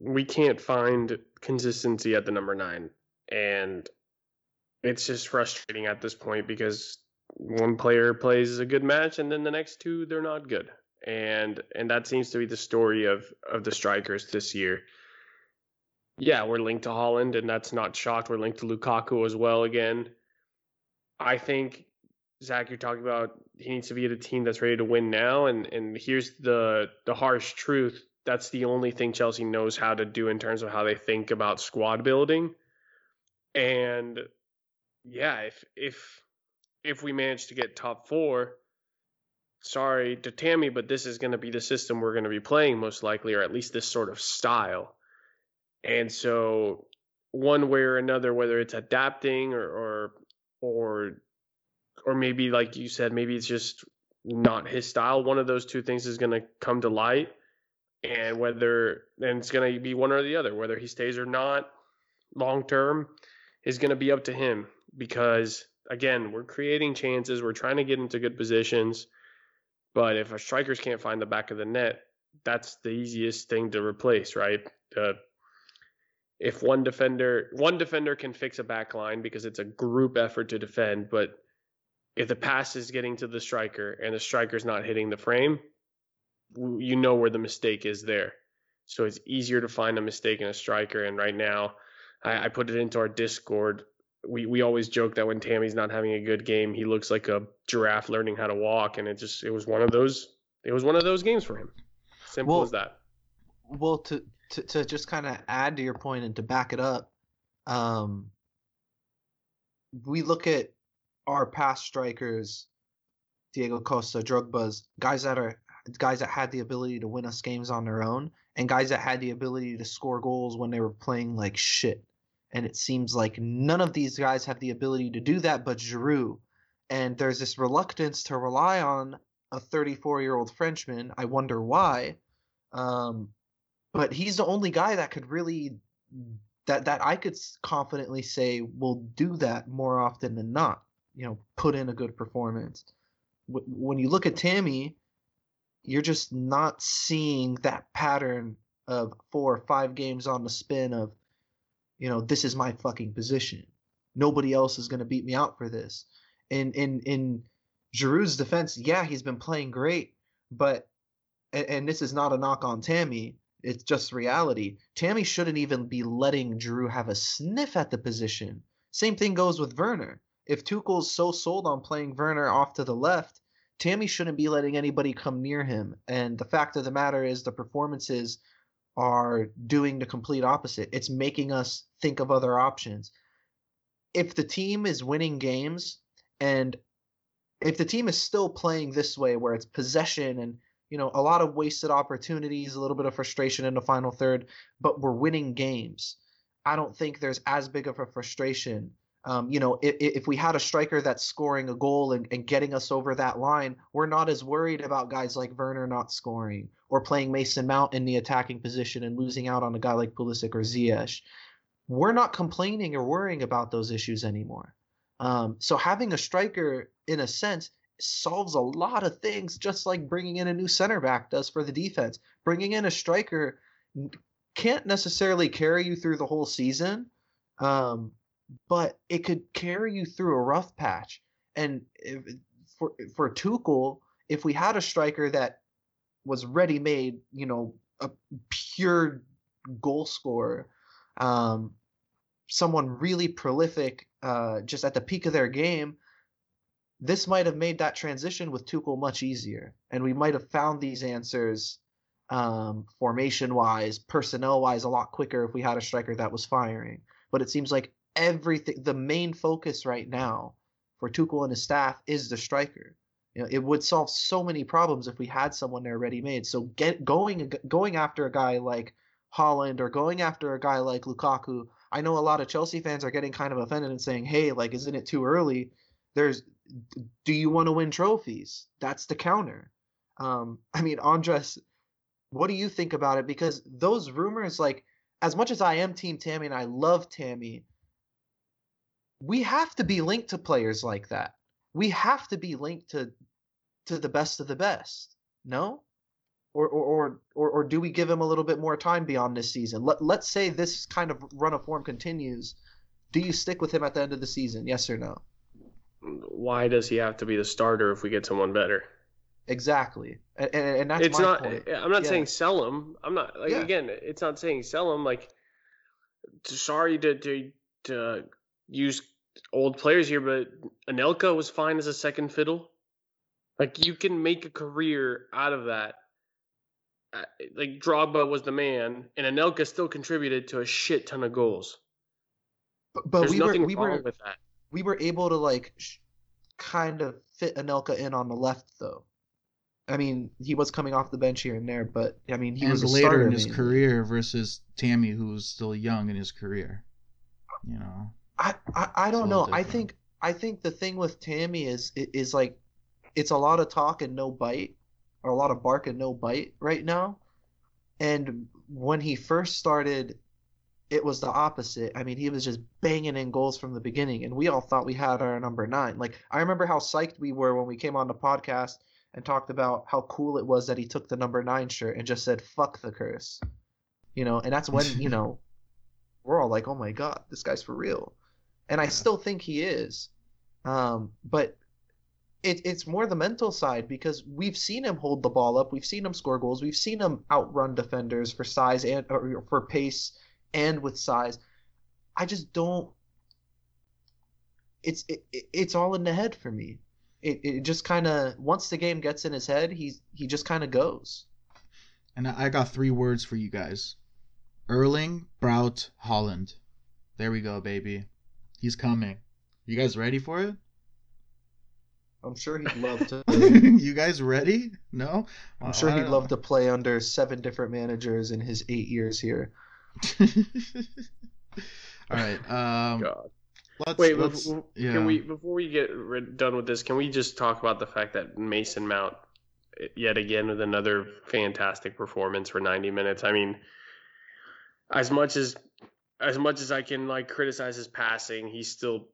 we can't find consistency at the number nine, and it's just frustrating at this point because one player plays a good match and then the next two, they're not good. And and that seems to be the story of, of the strikers this year. Yeah, we're linked to Haaland, and that's not shocked. We're linked to Lukaku as well again. I think, Zach, you're talking about he needs to be at a team that's ready to win now. And, and here's the, the harsh truth. That's the only thing Chelsea knows how to do in terms of how they think about squad building. And yeah, if if if we manage to get top four, sorry to Tammy, but this is going to be the system we're going to be playing most likely, or at least this sort of style. And so one way or another, whether it's adapting or or or, or maybe, like you said, maybe it's just not his style, one of those two things is going to come to light, and whether and it's going to be one or the other, whether he stays or not long term is going to be up to him. Because, again, we're creating chances. We're trying to get into good positions. But if our strikers can't find the back of the net, that's the easiest thing to replace, right? Uh, if one defender one defender can fix a back line because it's a group effort to defend, but if the pass is getting to the striker and the striker's not hitting the frame, you know where the mistake is there. So it's easier to find a mistake in a striker. And right now, I, I put it into our Discord. We we always joke that when Tammy's not having a good game, he looks like a giraffe learning how to walk, and it just it was one of those it was one of those games for him. Simple well, as that. Well, to to, to just kind of add to your point and to back it up, um, we look at our past strikers, Diego Costa, Drogba's, guys that are guys that had the ability to win us games on their own, and guys that had the ability to score goals when they were playing like shit. And it seems like none of these guys have the ability to do that but Giroud. And there's this reluctance to rely on a thirty-four-year-old Frenchman. I wonder why. Um, but he's the only guy that could really that, – that I could confidently say will do that more often than not, you know, put in a good performance. When you look at Tammy, you're just not seeing that pattern of four or five games on the spin of, you know, this is my fucking position. Nobody else is going to beat me out for this. In in in Giroud's defense, yeah, he's been playing great, but and, and this is not a knock on Tammy. It's just reality. Tammy shouldn't even be letting Giroud have a sniff at the position. Same thing goes with Werner. If Tuchel's so sold on playing Werner off to the left, Tammy shouldn't be letting anybody come near him. And the fact of the matter is the performances are doing the complete opposite. It's making us think of other options. If the team is winning games, and if the team is still playing this way where it's possession and, you know, a lot of wasted opportunities, a little bit of frustration in the final third, but we're winning games, I don't think there's as big of a frustration. Um, you know, if, if we had a striker that's scoring a goal and, and getting us over that line, we're not as worried about guys like Werner not scoring or playing Mason Mount in the attacking position and losing out on a guy like Pulisic or Ziyech. We're not complaining or worrying about those issues anymore. Um, so having a striker, in a sense, solves a lot of things, just like bringing in a new center back does for the defense. Bringing in a striker can't necessarily carry you through the whole season, um, but it could carry you through a rough patch. And if, for for Tuchel, if we had a striker that was ready-made, you know, a pure goal scorer, um, someone really prolific, Uh, just at the peak of their game, this might have made that transition with Tuchel much easier. And we might have found these answers um, formation-wise, personnel-wise a lot quicker if we had a striker that was firing. But it seems like everything, the main focus right now for Tuchel and his staff is the striker. You know, it would solve so many problems if we had someone there ready-made. So get going, going after a guy like Haaland or going after a guy like Lukaku. I know a lot of Chelsea fans are getting kind of offended and saying, hey, like, isn't it too early? There's, do you want to win trophies? That's the counter. Um, I mean, Andres, what do you think about it? Because those rumors, like, as much as I am Team Tammy and I love Tammy, we have to be linked to players like that. We have to be linked to to the best of the best, no? Or, or or or do we give him a little bit more time beyond this season? Let, let's say this kind of run of form continues. Do you stick with him at the end of the season, yes or no? Why does he have to be the starter if we get someone better? Exactly. And, and that's it's my not, point. I'm not yeah. saying sell him. I'm not like, yeah. – again, it's not saying sell him. Like, sorry to, to, to use old players here, but Anelka was fine as a second fiddle. Like, you can make a career out of that. Like, Drogba was the man, and Anelka still contributed to a shit ton of goals. But, but we were we were with that. We were able to like sh- kind of fit Anelka in on the left, though. I mean, he was coming off the bench here and there, but I mean, he and was later starter, in his I mean. career versus Tammy, who was still young in his career. You know, I I, I don't know. Different. I think I think the thing with Tammy is is like it's a lot of talk and no bite. Or a lot of bark and no bite right now. And when he first started, it was the opposite. I mean, he was just banging in goals from the beginning, and we all thought we had our number nine. Like, I remember how psyched we were when we came on the podcast and talked about how cool it was that he took the number nine shirt and just said, fuck the curse. You know, and that's when, you know, we're all like, oh my God, this guy's for real. And I still think he is. Um, but It, it's more the mental side, because we've seen him hold the ball up. We've seen him score goals. We've seen him outrun defenders for size and or for pace and with size. I just don't – it's it, it's all in the head for me. It it just kind of – once the game gets in his head, he's, he just kind of goes. And I got three words for you guys. Erling Braut Haaland. There we go, baby. He's coming. You guys ready for it? I'm sure he'd love to. You guys ready? No? I'm sure he'd love to play under seven different managers in his eight years here. All right. Um, God. Let's, Wait, let's, before, yeah. can we, before we get done with this, can we just talk about the fact that Mason Mount, yet again, with another fantastic performance for ninety minutes? I mean, as much as as much as I can like criticize his passing, he's still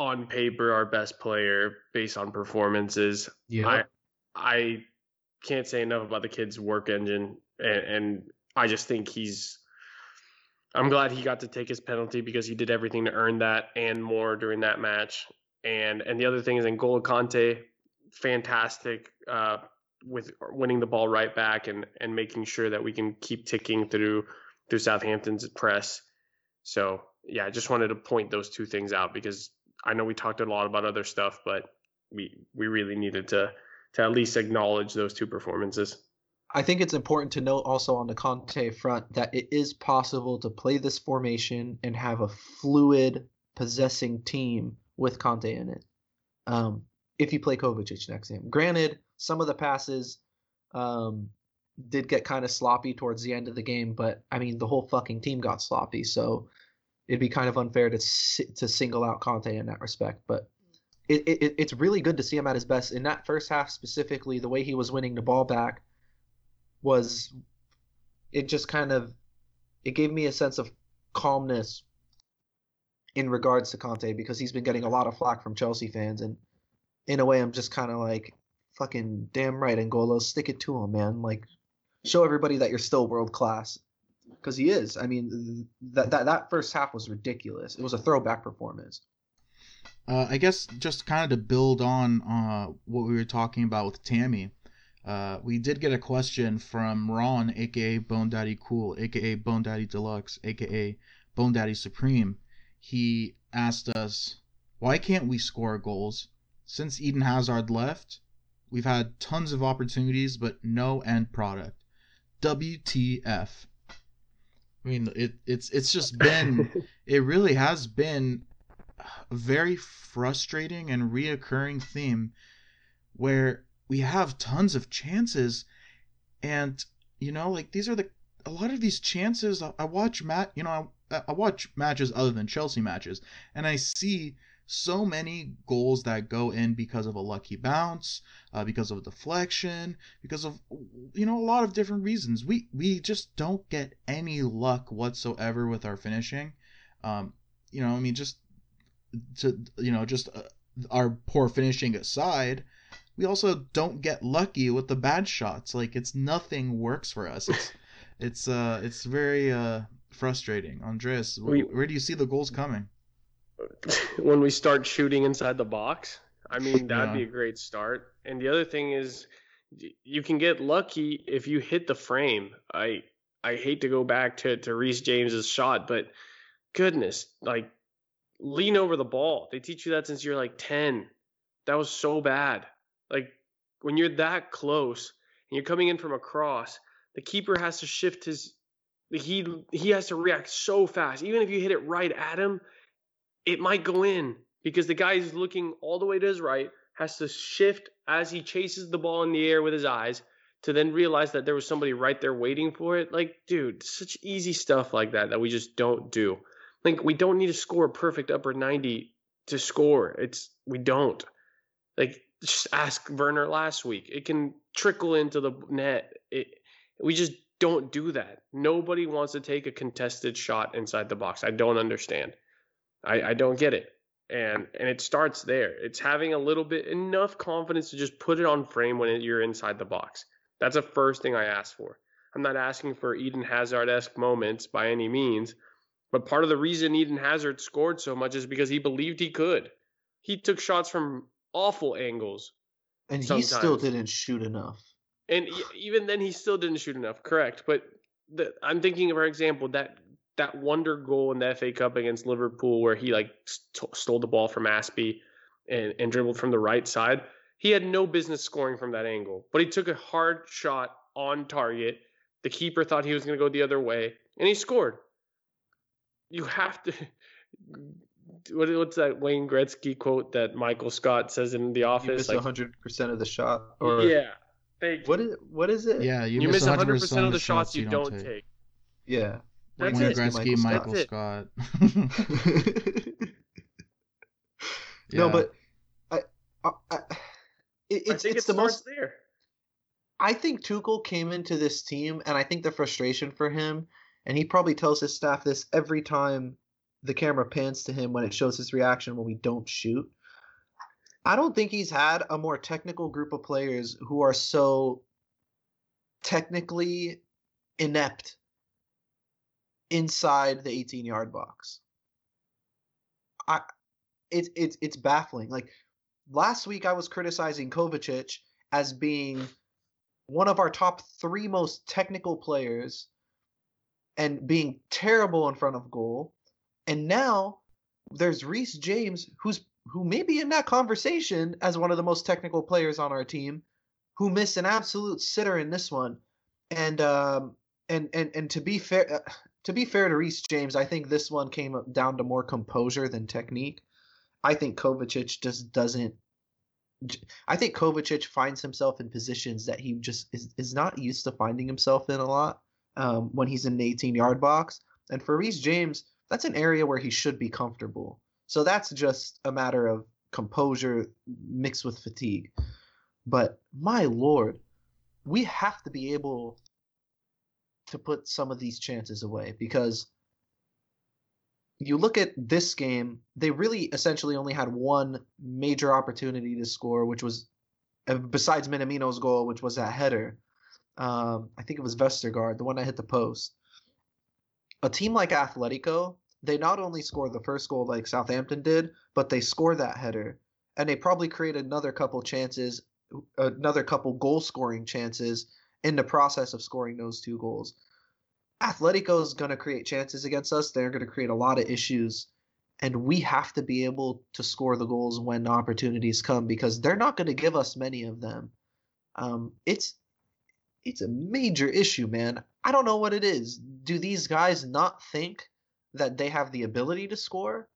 on paper our best player based on performances. Yeah. I I can't say enough about the kid's work engine, and, and I just think he's. I'm glad he got to take his penalty because he did everything to earn that and more during that match. And and the other thing is N'Golo Kanté, fantastic uh, with winning the ball right back and, and making sure that we can keep ticking through through Southampton's press. So, yeah, I just wanted to point those two things out because I know we talked a lot about other stuff, but we we really needed to to at least acknowledge those two performances. I think it's important to note also on the Conte front that it is possible to play this formation and have a fluid, possessing team with Conte in it um, if you play Kovacic next game. Granted, some of the passes um, did get kind of sloppy towards the end of the game, but, I mean, the whole fucking team got sloppy, so it'd be kind of unfair to to single out Conte in that respect, but... It, it it's really good to see him at his best. In that first half specifically, the way he was winning the ball back was it just kind of it gave me a sense of calmness in regards to Conte because he's been getting a lot of flack from Chelsea fans, and in a way I'm just kind of like, fucking damn right, N'Golo, stick it to him, man. Like, show everybody that you're still world class, because he is. I mean, that that that first half was ridiculous. It was a throwback performance. Uh, I guess just kind of to build on uh, what we were talking about with Tammy, uh, we did get a question from Ron, a k a. Bone Daddy Cool, a k a. Bone Daddy Deluxe, a k a. Bone Daddy Supreme. He asked us, why can't we score goals? Since Eden Hazard left, we've had tons of opportunities, but no end product. W T F. I mean, it, it's it's just been, it really has been a very frustrating and reoccurring theme where we have tons of chances, and you know, like, these are the a lot of these chances I, I watch mat you know I, I watch matches other than Chelsea matches, and I see so many goals that go in because of a lucky bounce, uh, because of a deflection, because of, you know, a lot of different reasons. We we just don't get any luck whatsoever with our finishing. Um, you know, I mean, just to, you know, just uh, our poor finishing aside, we also don't get lucky with the bad shots. Like, it's nothing works for us. It's it's uh it's very uh frustrating. Andreas, where, we, where do you see the goals coming? When we start shooting inside the box, I mean, that'd yeah. be a great start. And the other thing is, you can get lucky if you hit the frame. I I hate to go back to to Reece James's shot, but goodness, like, lean over the ball. They teach you that since you're like ten. That was so bad. Like, when you're that close and you're coming in from a cross, the keeper has to shift his he he has to react so fast. Even if you hit it right at him, it might go in because the guy who's looking all the way to his right has to shift as he chases the ball in the air with his eyes to then realize that there was somebody right there waiting for it. Like, dude, such easy stuff like that that we just don't do. Like, we don't need to score a perfect upper ninety to score. It's we don't. Like, just ask Werner last week. It can trickle into the net. It, we just don't do that. Nobody wants to take a contested shot inside the box. I don't understand. I, I don't get it. And and it starts there. It's having a little bit, enough confidence to just put it on frame when you're inside the box. That's the first thing I ask for. I'm not asking for Eden Hazard-esque moments by any means. But part of the reason Eden Hazard scored so much is because he believed he could. He took shots from awful angles. And sometimes. He still didn't shoot enough. And even then, he still didn't shoot enough, correct. But the, I'm thinking of, for example, that, that wonder goal in the F A Cup against Liverpool where he like st- stole the ball from Aspie and, and dribbled from the right side. He had no business scoring from that angle. But he took a hard shot on target. The keeper thought he was going to go the other way. And he scored. You have to what, what's that Wayne Gretzky quote that Michael Scott says in The Office? You miss like, one hundred percent of the shot. Or, yeah. Take. What is what is it? Yeah, you, you miss one hundred percent, one hundred percent of the shots you don't take. take. Yeah. That's Wayne it. Gretzky, Michael, Michael Scott. yeah. No, but I, I, I, it, it's, I think it's it the most there. I think Tuchel came into this team, and I think the frustration for him, and he probably tells his staff this every time the camera pans to him when it shows his reaction when we don't shoot. I don't think he's had a more technical group of players who are so technically inept inside the eighteen-yard box. I, it's it's it's baffling. Like last week, I was criticizing Kovacic as being one of our top three most technical players and being terrible in front of goal. And now there's Reece James, who's who may be in that conversation as one of the most technical players on our team, who missed an absolute sitter in this one. And um and and and to be fair, to be fair to Reece James, I think this one came down to more composure than technique. I think Kovacic just doesn't. I think Kovacic finds himself in positions that he just is, is not used to finding himself in a lot um, when he's in the eighteen-yard box. And for Reece James, that's an area where he should be comfortable. So that's just a matter of composure mixed with fatigue. But my Lord, we have to be able to put some of these chances away, because you look at this game, they really essentially only had one major opportunity to score, which was, besides Minamino's goal, which was that header. Um, I think it was Vestergaard, the one that hit the post. A team like Atletico, they not only score the first goal like Southampton did, but they score that header. And they probably create another couple chances, another couple goal-scoring chances in the process of scoring those two goals. Atletico is going to create chances against us. They're going to create a lot of issues. And we have to be able to score the goals when the opportunities come, because they're not going to give us many of them. Um, it's it's a major issue, man. I don't know what it is. Do these guys not think that they have the ability to score?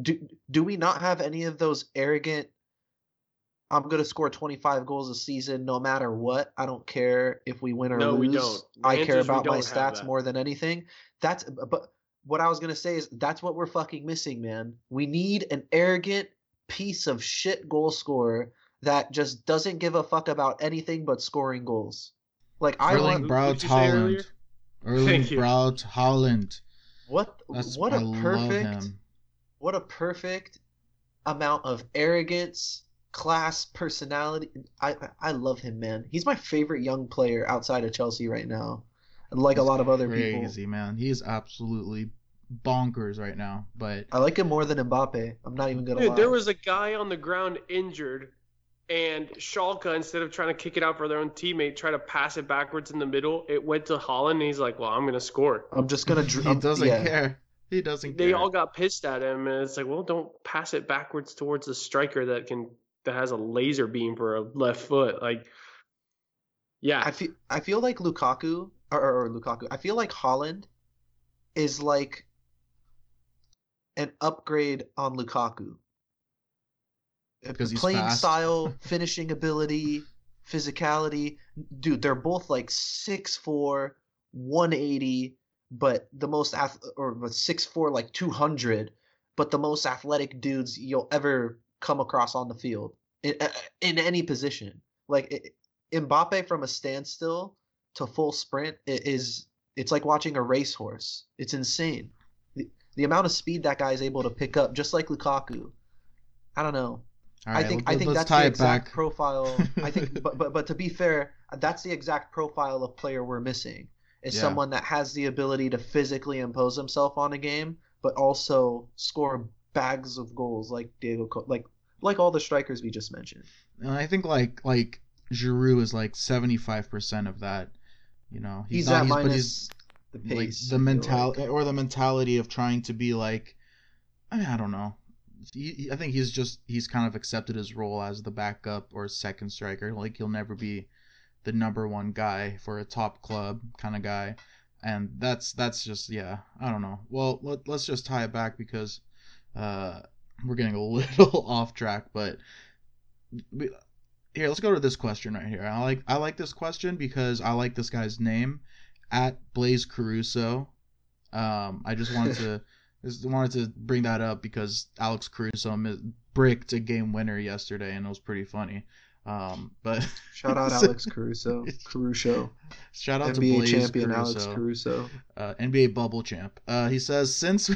Do, do we not have any of those arrogant, I'm going to score twenty-five goals a season no matter what. I don't care if we win or no, lose. We don't. I care about my stats more than anything. That's but what I was going to say is that's what we're fucking missing, man. We need an arrogant piece of shit goal scorer that just doesn't give a fuck about anything but scoring goals. Like I Erling Braut Haaland. Erling Braut Haaland. What that's, what I a perfect what a perfect amount of arrogance, class, personality. I I love him, man. He's my favorite young player outside of Chelsea right now, like He's a lot of other crazy, people. Crazy, man. He is absolutely bonkers right now. But I like him more than Mbappe. I'm not even gonna Dude, lie. There was a guy on the ground injured, and Schalke, instead of trying to kick it out for their own teammate, try to pass it backwards in the middle. It went to Haaland, and he's like, "Well, I'm gonna score. I'm just gonna." Dr- he doesn't yeah. care. He doesn't. They care. all got pissed at him, and it's like, "Well, don't pass it backwards towards the striker that can." that has a laser beam for a left foot. Like, yeah. I feel, I feel like Lukaku, or, or, or Lukaku, I feel like Haaland is like an upgrade on Lukaku. Because he's Playing fast. Style, finishing ability, physicality. Dude, they're both like six foot four, one eighty, but the most, ath- or six foot four, like two hundred, but the most athletic dudes you'll ever come across on the field in, in any position. Like it, Mbappe from a standstill to full sprint it is it's like watching a racehorse. It's insane the, the amount of speed that guy is able to pick up, just like Lukaku. I don't know. All right, I think I think that's the exact back. profile. I think, but, but but to be fair, that's the exact profile of player we're missing. Is yeah. someone that has the ability to physically impose himself on a game, but also score bags of goals like Diego, like. Like all the strikers we just mentioned. And I think like like Giroud is like seventy-five percent of that. You know, he's, he's not, at he's, minus but he's the pace, like the mentality like. or the mentality of trying to be like. I mean, I don't know. He, I think he's just he's kind of accepted his role as the backup or second striker. Like he'll never be the number one guy for a top club kind of guy, and that's that's just yeah. I don't know. Well, let, let's just tie it back because Uh, we're getting a little off track, but we, here, let's go to this question right here. I like I like this question because I like this guy's name, at Blaze Caruso. Um, I just wanted to just wanted to bring that up because Alex Caruso bricked a game winner yesterday, and it was pretty funny. Um, but shout out Alex Caruso, Caruso. Shout out N B A to Blaze champion Caruso. Alex Caruso, uh, N B A bubble champ. Uh, he says since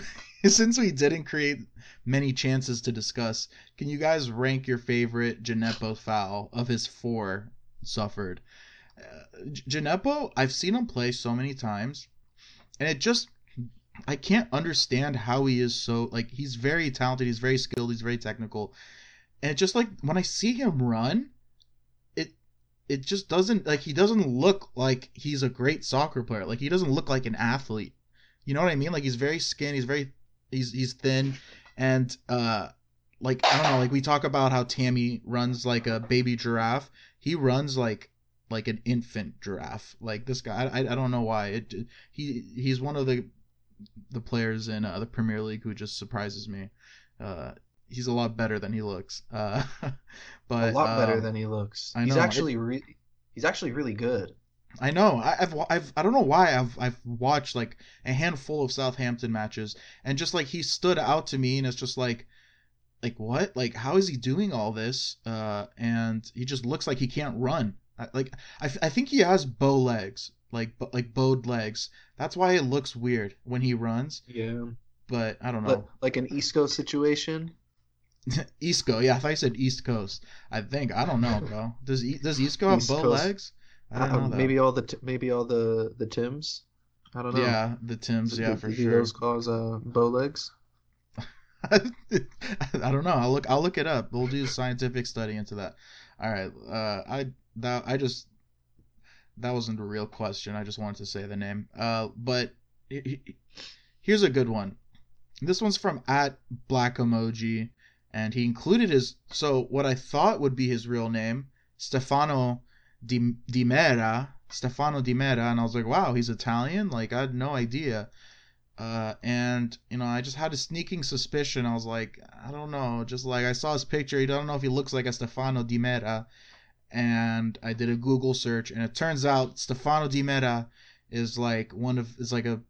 since we didn't create many chances to discuss, can you guys rank your favorite Gineppo foul of his four suffered? Uh, Gineppo, I've seen him play so many times, and it just I can't understand how he is so like he's very talented, he's very skilled, he's very technical, and it's just like when I see him run. It just doesn't like he doesn't look like he's a great soccer player. Like he doesn't look like an athlete. You know what I mean? Like he's very skinny. He's very he's he's thin, and uh, like I don't know. Like we talk about how Tammy runs like a baby giraffe. He runs like like an infant giraffe. Like this guy, I I don't know why. It he he's one of the the players in uh, the Premier League who just surprises me. Uh, He's a lot better than he looks. Uh, but a lot better um, than he looks. I know. He's actually re- he's actually really good. I know. I, I've I've I don't know why I've I've watched like a handful of Southampton matches, and just like he stood out to me, and it's just like like what? Like how is he doing all this? Uh, and he just looks like he can't run. I, like I, I think he has bow legs, like like bowed legs. That's why it looks weird when he runs. Yeah. But I don't know. But, like an East Coast situation. East Coast, yeah. If I said East Coast, I think I don't know, bro. Does does East Coast have bow legs? I don't uh, know. Maybe all the t- maybe all the the Tims. I don't know. Yeah, the Tims. So yeah, do, for do sure. Those cause uh, bow legs. I don't know. I'll look. I'll look it up. We'll do a scientific study into that. All right. Uh, I that I just that wasn't a real question. I just wanted to say the name. Uh, but here's a good one. This one's from at Black Emoji. And he included his, so what I thought would be his real name, Stefano Di, Di Mera, Stefano Di Mera, and I was like, wow, he's Italian? Like, I had no idea. Uh, and, you know, I just had a sneaking suspicion. I was like, I don't know, just like I saw his picture. I don't know if he looks like a Stefano Di Mera. And I did a Google search, and it turns out Stefano Di Mera is like one of, is like a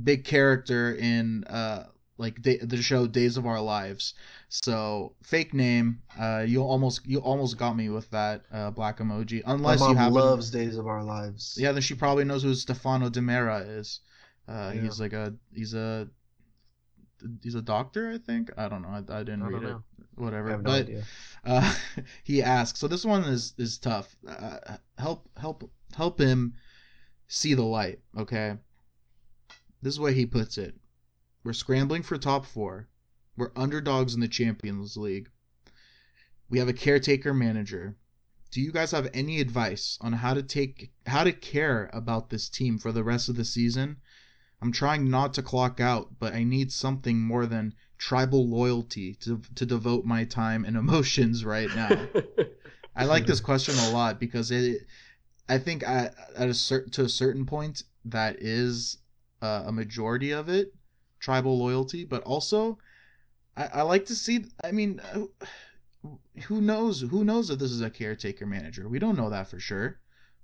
big character in, uh, like day, the show Days of Our Lives. So fake name. Uh, you almost you almost got me with that uh, Black Emoji. Unless My mom you have loves Days of Our Lives. Yeah, then she probably knows who Stefano Di Mera is. Uh, yeah. He's like a he's a he's a doctor, I think. I don't know. I, I didn't I read it. Whatever. I have no but idea. Uh, he asks. So this one is is tough. Uh, help help help him see the light. Okay. This is the way he puts it. We're scrambling for top four. We're underdogs in the Champions League. We have a caretaker manager. Do you guys have any advice on how to take how to care about this team for the rest of the season? I'm trying not to clock out, but I need something more than tribal loyalty to to devote my time and emotions right now. I like this question a lot because it I think at, at a certain to a certain point that is uh, a majority of it. Tribal loyalty, but also I, I like to see I mean who knows who knows if this is a caretaker manager. We don't know that for sure.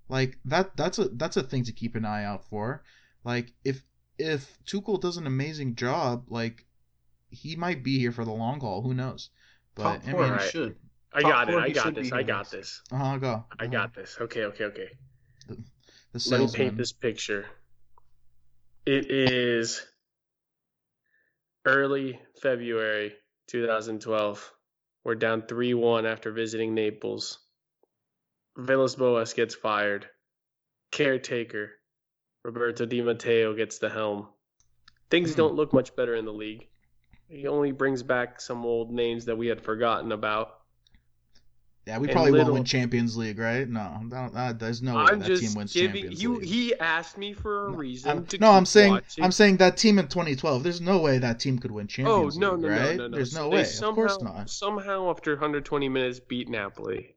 Like that that's a that's a thing to keep an eye out for. Like if if Tuchel does an amazing job, like he might be here for the long haul. Who knows? But I mean, he should. I got it. I got this. I got this. Uh-huh, go. I got this. Okay, okay, okay. The, the Let me paint this picture. It is early February twenty twelve, we're down three one after visiting Naples. Villas-Boas gets fired. Caretaker, Roberto Di Matteo gets the helm. Things don't look much better in the league. He only brings back some old names that we had forgotten about. Yeah, we probably little, won't win Champions League, right? No, that, that, there's no way I'm that just team wins giving, Champions you, League. He asked me for a reason I'm, to no, keep I'm saying, watching. I'm saying that team in twenty twelve, there's no way that team could win Champions oh, no, League, no, right? No, no, no. There's no they way. Somehow, of course not. Somehow, after one hundred twenty minutes, beat Napoli.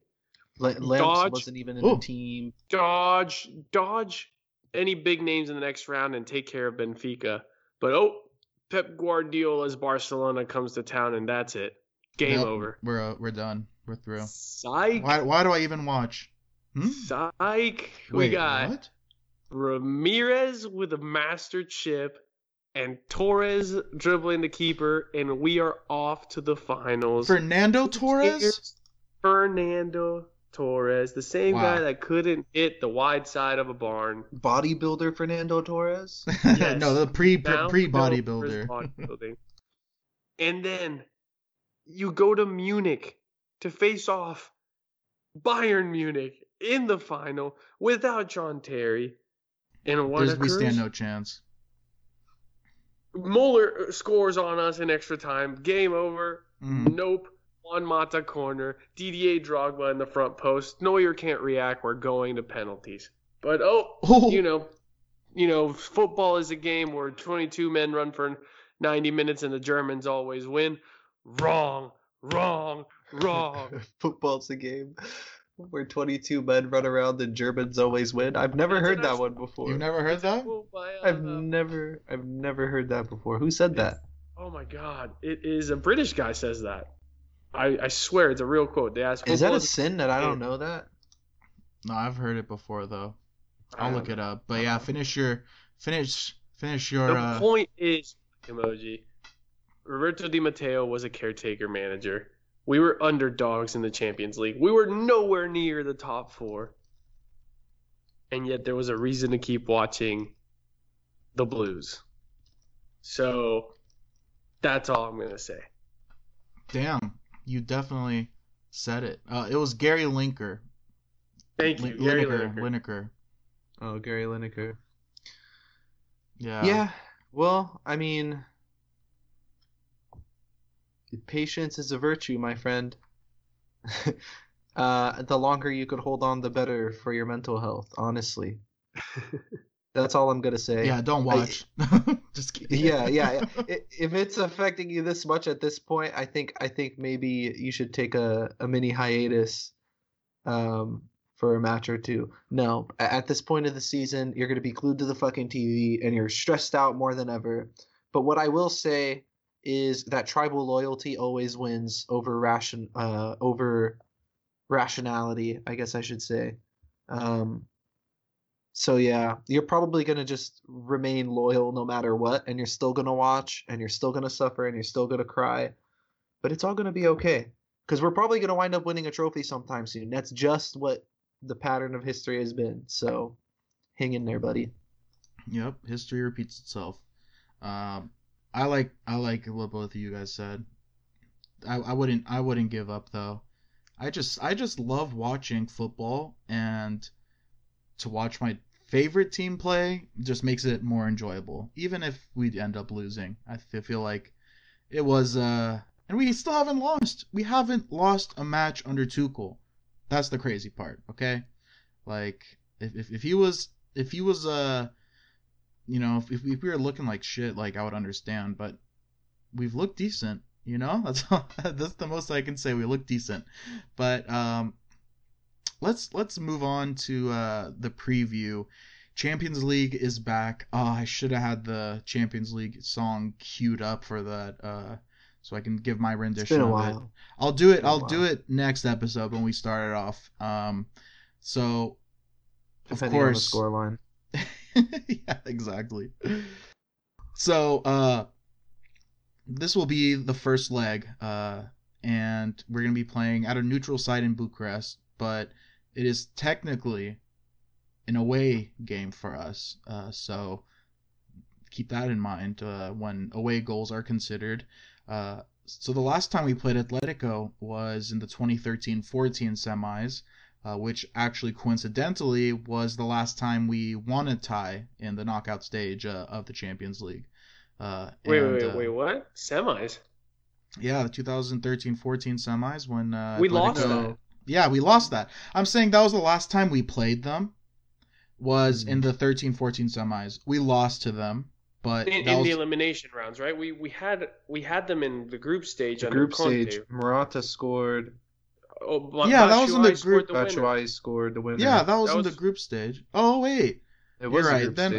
L- Dodge wasn't even in ooh. The team. Dodge, Dodge any big names in the next round and take care of Benfica. But, oh, Pep Guardiola's Barcelona comes to town and that's it. Game nope, over. We're uh, we're done. We're through. Psych. Why, why do I even watch? Hmm? Psych. Wait, we got what? Ramirez with a master chip and Torres dribbling the keeper, and we are off to the finals. Fernando Torres? Fernando Torres, the same wow. guy that couldn't hit the wide side of a barn. Bodybuilder Fernando Torres? Yes. No, the pre, pre, pre-bodybuilder. Bodybuilding. And then you go to Munich to face off Bayern Munich in the final without John Terry. And what occurs? We stand no chance. Muller scores on us in extra time. Game over. Mm. Nope. Juan Mata corner. Didier Drogba in the front post. Neuer can't react. We're going to penalties. But, oh, oh, you know, you know, football is a game where twenty-two men run for ninety minutes and the Germans always win. Wrong. Wrong. Wrong. Football's a game where twenty-two men run around and Germans always win. I've never heard that one before. You've never heard that? I've never I've never heard that before. Who said that? Oh my god. It is a British guy says that. I, I swear it's a real quote. They asked, is that a sin that I don't know that? No, I've heard it before though. I'll look it up. But yeah, finish your finish finish your The point uh... is emoji. Roberto Di Matteo was a caretaker manager. We were underdogs in the Champions League. We were nowhere near the top four. And yet there was a reason to keep watching the Blues. So that's all I'm going to say. Damn, you definitely said it. Uh, it was Gary Lineker. Thank you, L- Gary Lineker. Lineker. Oh, Gary Lineker. Yeah. Yeah, well, I mean... Patience is a virtue, my friend. Uh, the longer you could hold on, the better for your mental health, honestly. That's all I'm going to say. Yeah, don't watch. I, Just kidding. Yeah, yeah. If it's affecting you this much at this point, I think I think maybe you should take a, a mini hiatus um, for a match or two. No, at this point of the season, you're going to be glued to the fucking T V and you're stressed out more than ever. But what I will say is that tribal loyalty always wins over ration uh over rationality, I guess I should say. Um so yeah, you're probably going to just remain loyal no matter what, and you're still going to watch and you're still going to suffer and you're still going to cry, but it's all going to be okay because we're probably going to wind up winning a trophy sometime soon. That's just what the pattern of history has been, so hang in there, buddy. Yep, history repeats itself. um I like I like what both of you guys said. I, I wouldn't I wouldn't give up though. I just I just love watching football, and to watch my favorite team play just makes it more enjoyable. Even if we end up losing, I feel like it was uh and we still haven't lost. We haven't lost a match under Tuchel. That's the crazy part. Okay, like if if, if he was if he was uh. You know, if, if we were looking like shit, like, I would understand, but we've looked decent, you know? That's all, that's the most I can say. We look decent. But um, let's let's move on to uh, the preview. Champions League is back. Oh, I should have had the Champions League song queued up for that uh, so I can give my rendition. It's been a while. Of it. I'll do it. I'll do it next episode when we start it off. Um, so, of Depending course... on the scoreline. Yeah, exactly. So uh this will be the first leg, uh and we're gonna be playing at a neutral site in Bucharest, but it is technically an away game for us, uh so keep that in mind uh when away goals are considered. Uh so the last time we played Atletico was in the twenty thirteen fourteen semis, Uh, which actually coincidentally was the last time we won a tie in the knockout stage uh, of the Champions League. Uh, wait, and, wait, uh, wait, what? Semis? Yeah, the twenty thirteen fourteen semis when uh, we Atletico... lost that. Yeah, we lost that. I'm saying that was the last time we played them. Was in the thirteen fourteen semis. We lost to them, but in, in was... the elimination rounds, right? We we had we had them in the group stage. The group Conte. Stage. Morata scored. Oh, yeah, that was in the group. Batshuayi scored the winner. Yeah, that was in the group stage. Oh wait, it was right then.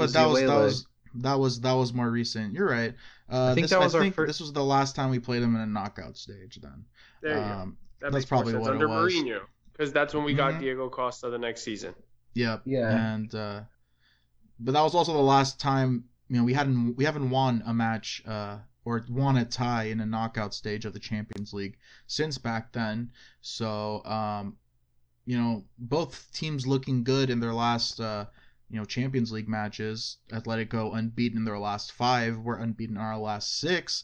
But that was that was that was that was more recent. You're right. Uh, I think this, that was I our first. This was the last time we played them in a knockout stage. Then there you um, go. That that's probably what under it was. Mourinho, because that's when we mm-hmm. got Diego Costa the next season. Yep. Yeah. And uh, but that was also the last time you know we hadn't we haven't won a match uh, or won a tie in a knockout stage of the Champions League since back then. So um, you know both teams looking good in their last. Uh, You know, Champions League matches. Atletico unbeaten in their last five. We're unbeaten in our last six.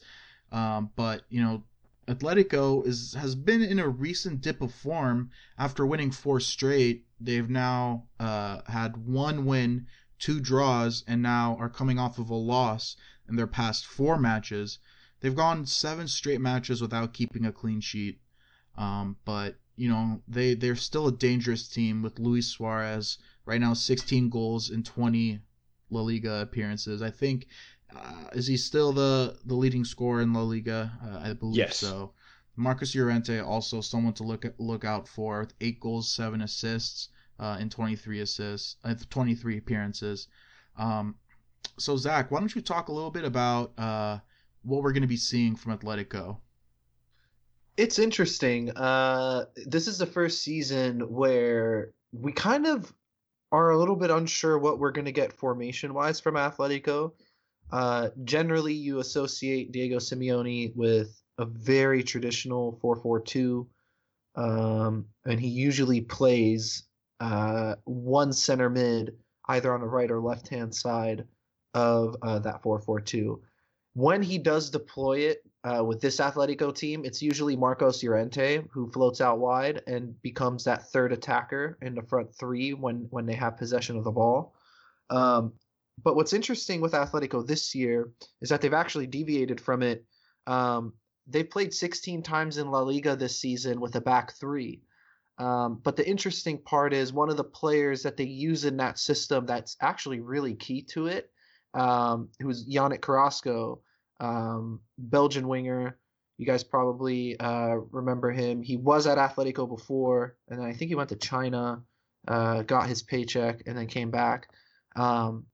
Um, but you know, Atletico is has been in a recent dip of form after winning four straight. They've now uh, had one win, two draws, and now are coming off of a loss in their past four matches. They've gone seven straight matches without keeping a clean sheet. Um, but you know, they they're still a dangerous team with Luis Suarez. Right now, sixteen goals in twenty La Liga appearances. I think, uh, is he still the, the leading scorer in La Liga? Uh, I believe yes. so. Marcus Llorente, also someone to look at, look out for, with eight goals, seven assists uh, in twenty-three assists, uh, twenty-three appearances. Um, so, Zach, why don't you talk a little bit about uh, what we're going to be seeing from Atletico? It's interesting. Uh, this is the first season where we kind of are a little bit unsure what we're going to get formation-wise from Atletico. Uh, generally, you associate Diego Simeone with a very traditional four four two, um, and he usually plays uh, one center mid either on the right or left-hand side of uh, that four four two. When he does deploy it uh, with this Atletico team, it's usually Marcos Llorente who floats out wide and becomes that third attacker in the front three when, when they have possession of the ball. Um, but what's interesting with Atletico this year is that they've actually deviated from it. Um, they've played sixteen times in La Liga this season with a back three. Um, but the interesting part is one of the players that they use in that system that's actually really key to it, Um, who's Yannick Carrasco, um, Belgian winger. You guys probably uh, remember him. He was at Atletico before, and then I think he went to China, uh, got his paycheck, and then came back. Um,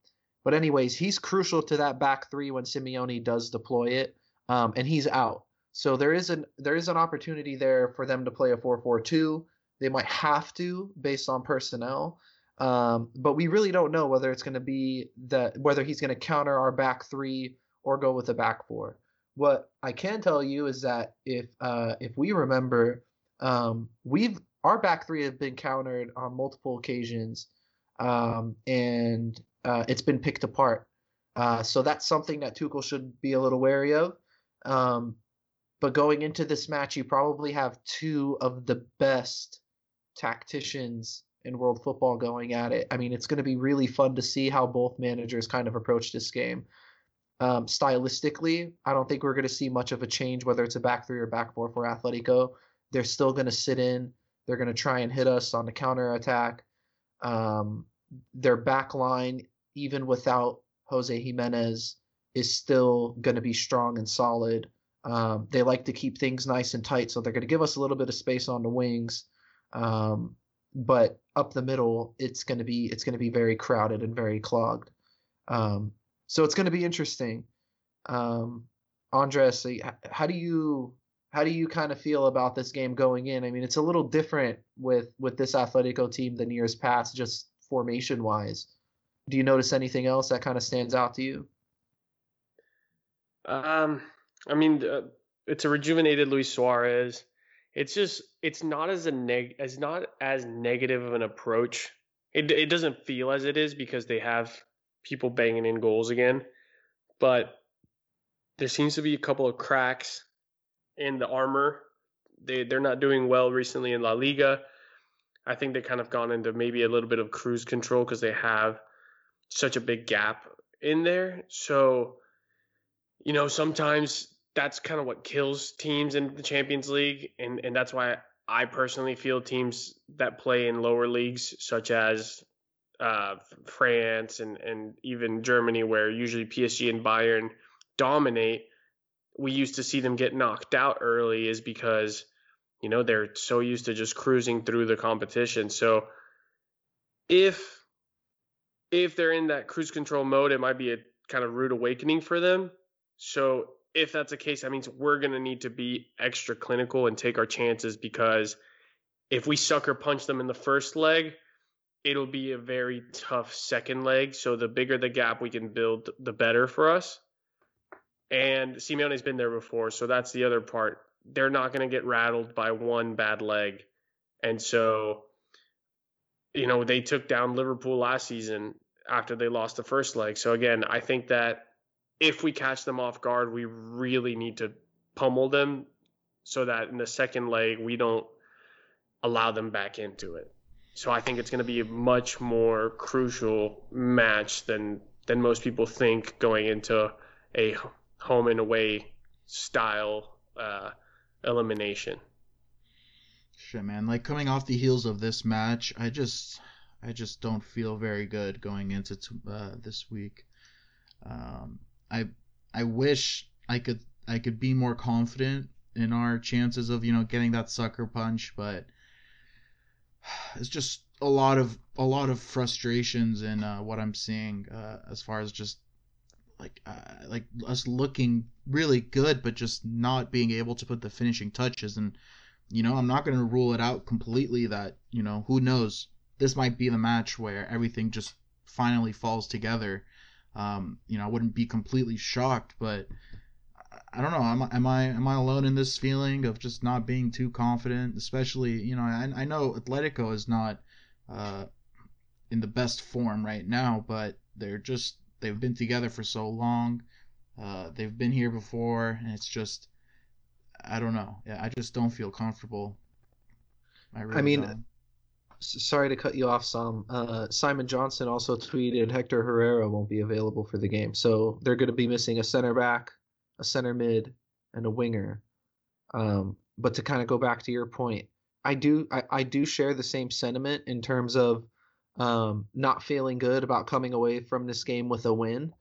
but anyways, he's crucial to that back three when Simeone does deploy it, um, and he's out. So there is an there is an opportunity there for them to play a four four two. They might have to based on personnel. Um, but we really don't know whether it's going to be that whether he's going to counter our back three or go with a back four. What I can tell you is that if uh, if we remember, um, we've our back three have been countered on multiple occasions, um, and uh, it's been picked apart. Uh, so that's something that Tuchel should be a little wary of. Um, but going into this match, you probably have two of the best tacticians in world football going at it. I mean, it's going to be really fun to see how both managers kind of approach this game. Um, stylistically, I don't think we're going to see much of a change, whether it's a back three or back four for Atletico. They're still going to sit in. They're going to try and hit us on the counterattack. Um, their back line, even without Jose Jimenez, is still going to be strong and solid. Um, they like to keep things nice and tight, so they're going to give us a little bit of space on the wings. Um, But up the middle, it's going to be it's going to be very crowded and very clogged. Um, so it's going to be interesting. Um, Andres, how do you how do you kind of feel about this game going in? I mean, it's a little different with with this Atletico team than years past, just formation wise. Do you notice anything else that kind of stands out to you? Um, I mean, uh, it's a rejuvenated Luis Suarez. It's just it's not as a neg as not as negative of an approach. It it doesn't feel as it is because they have people banging in goals again, but there seems to be a couple of cracks in the armor. They they're not doing well recently in La Liga. I think they kind of gone into maybe a little bit of cruise control because they have such a big gap in there. So, you know, sometimes that's kind of what kills teams in the Champions League. And, and that's why I personally feel teams that play in lower leagues, such as uh, France and, and even Germany, where usually P S G and Bayern dominate, we used to see them get knocked out early is because, you know, they're so used to just cruising through the competition. So if, if they're in that cruise control mode, it might be a kind of rude awakening for them. So if that's the case, that means we're going to need to be extra clinical and take our chances, because if we sucker punch them in the first leg, it'll be a very tough second leg. So the bigger the gap we can build, the better for us. And Simeone's been there before, so that's the other part. They're not going to get rattled by one bad leg. And so, you know, they took down Liverpool last season after they lost the first leg. So, again, I think that if we catch them off guard, we really need to pummel them so that in the second leg we don't allow them back into it. So I think it's going to be a much more crucial match than than most people think going into a home and away style uh, elimination. Shit, man. Like, coming off the heels of this match, I just I just don't feel very good going into t- uh, this week. Um, I I wish I could I could be more confident in our chances of, you know, getting that sucker punch, but it's just a lot of a lot of frustrations in uh, what I'm seeing uh, as far as just like uh, like us looking really good, but just not being able to put the finishing touches. And you know, I'm not going to rule it out completely that, you know, who knows, this might be the match where everything just finally falls together. Um, you know, I wouldn't be completely shocked, but I don't know. Am, am I am I alone in this feeling of just not being too confident? Especially, you know, I, I know Atletico is not uh, in the best form right now, but they're just they've been together for so long. Uh, they've been here before, and it's just I don't know. I just don't feel comfortable. I really I mean. Don't. Sorry to cut you off, Sam. Uh, Simon Johnson also tweeted Hector Herrera won't be available for the game. So they're going to be missing a center back, a center mid, and a winger. Um, but to kind of go back to your point, I do I, I do share the same sentiment in terms of um, not feeling good about coming away from this game with a win.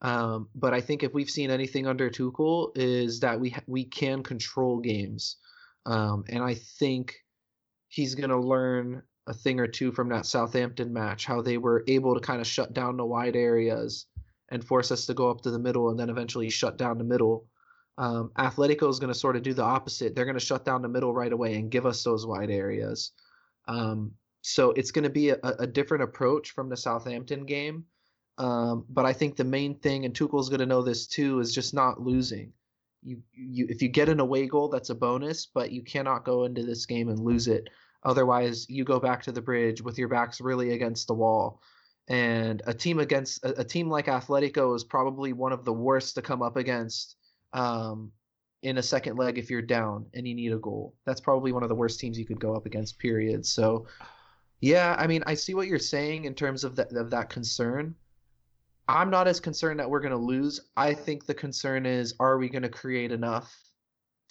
Um, but I think if we've seen anything under Tuchel is that we, ha- we can control games. Um, and I think he's going to learn a thing or two from that Southampton match, how they were able to kind of shut down the wide areas and force us to go up to the middle and then eventually shut down the middle. Um, Atletico is going to sort of do the opposite. They're going to shut down the middle right away and give us those wide areas. Um, so it's going to be a, a different approach from the Southampton game. Um, but I think the main thing, and Tuchel's going to know this too, is just not losing. You, you, if you get an away goal, that's a bonus, but you cannot go into this game and lose it. Otherwise, you go back to the bridge with your backs really against the wall. And a team against a, a team like Atletico is probably one of the worst to come up against um, in a second leg if you're down and you need a goal. That's probably one of the worst teams you could go up against, period. So, yeah, I mean, I see what you're saying in terms of, the, of that concern. I'm not as concerned that we're going to lose. I think the concern is, are we going to create enough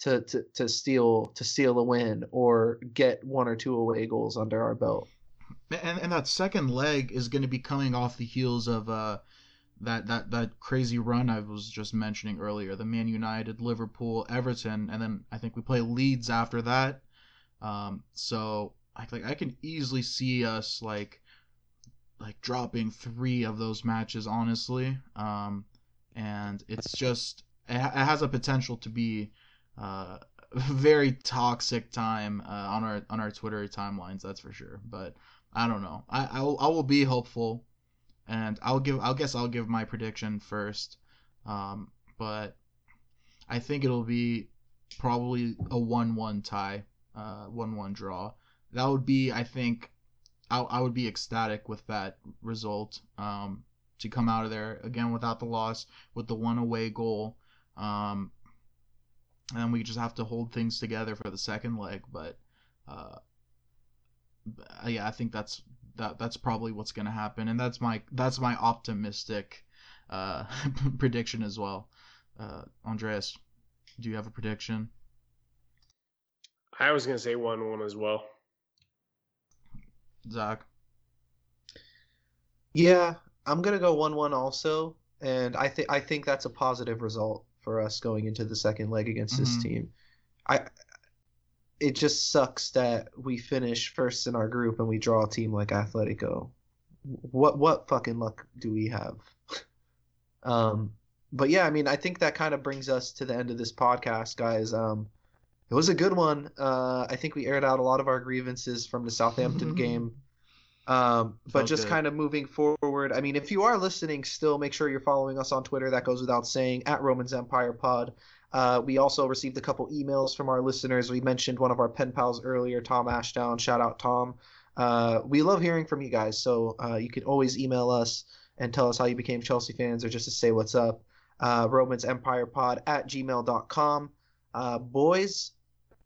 to, to, to steal to steal a win or get one or two away goals under our belt. And and that second leg is going to be coming off the heels of uh that, that, that crazy run I was just mentioning earlier, the Man United, Liverpool, Everton, and then I think we play Leeds after that. Um, so I like I can easily see us like like dropping three of those matches, honestly. Um, and it's just it, it has a potential to be Uh, very toxic time uh, on our on our Twitter timelines, that's for sure. But I don't know. I I will, I will be hopeful, and I'll give. I guess I'll give my prediction first. Um, but I think it'll be probably a one-one tie, uh, one-one draw. That would be. I think I I would be ecstatic with that result. Um, to come out of there again without the loss, with the one away goal. Um. And then we just have to hold things together for the second leg. But, uh, yeah, I think that's that. That's probably what's going to happen, and that's my that's my optimistic uh, prediction as well. Uh, Andreas, do you have a prediction? I was going to say one-one as well. Zach? Yeah, I'm going to go one-one also, and I think I think that's a positive result for us going into the second leg against this mm-hmm. team. I it just sucks that we finish first in our group and we draw a team like Atletico. What what fucking luck do we have? Um, but yeah, I mean, I think that kind of brings us to the end of this podcast, guys. Um, it was a good one. Uh, I think we aired out a lot of our grievances from the Southampton game. Um, but Sounds just good. Kind of moving forward, I mean, if you are listening still, make sure you're following us on Twitter. That goes without saying, at Romans Empire Pod. Uh, we also received a couple emails from our listeners. We mentioned one of our pen pals earlier, Tom Ashdown. Shout out, Tom. Uh, we love hearing from you guys, so uh, you can always email us and tell us how you became Chelsea fans or just to say what's up. Uh, Romans Empire Pod at gmail dot com. Uh, boys,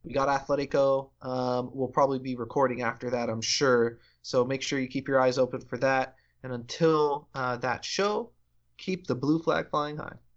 we got Atletico. Um, we'll probably be recording after that, I'm sure. So make sure you keep your eyes open for that. And until uh, that show, keep the blue flag flying high.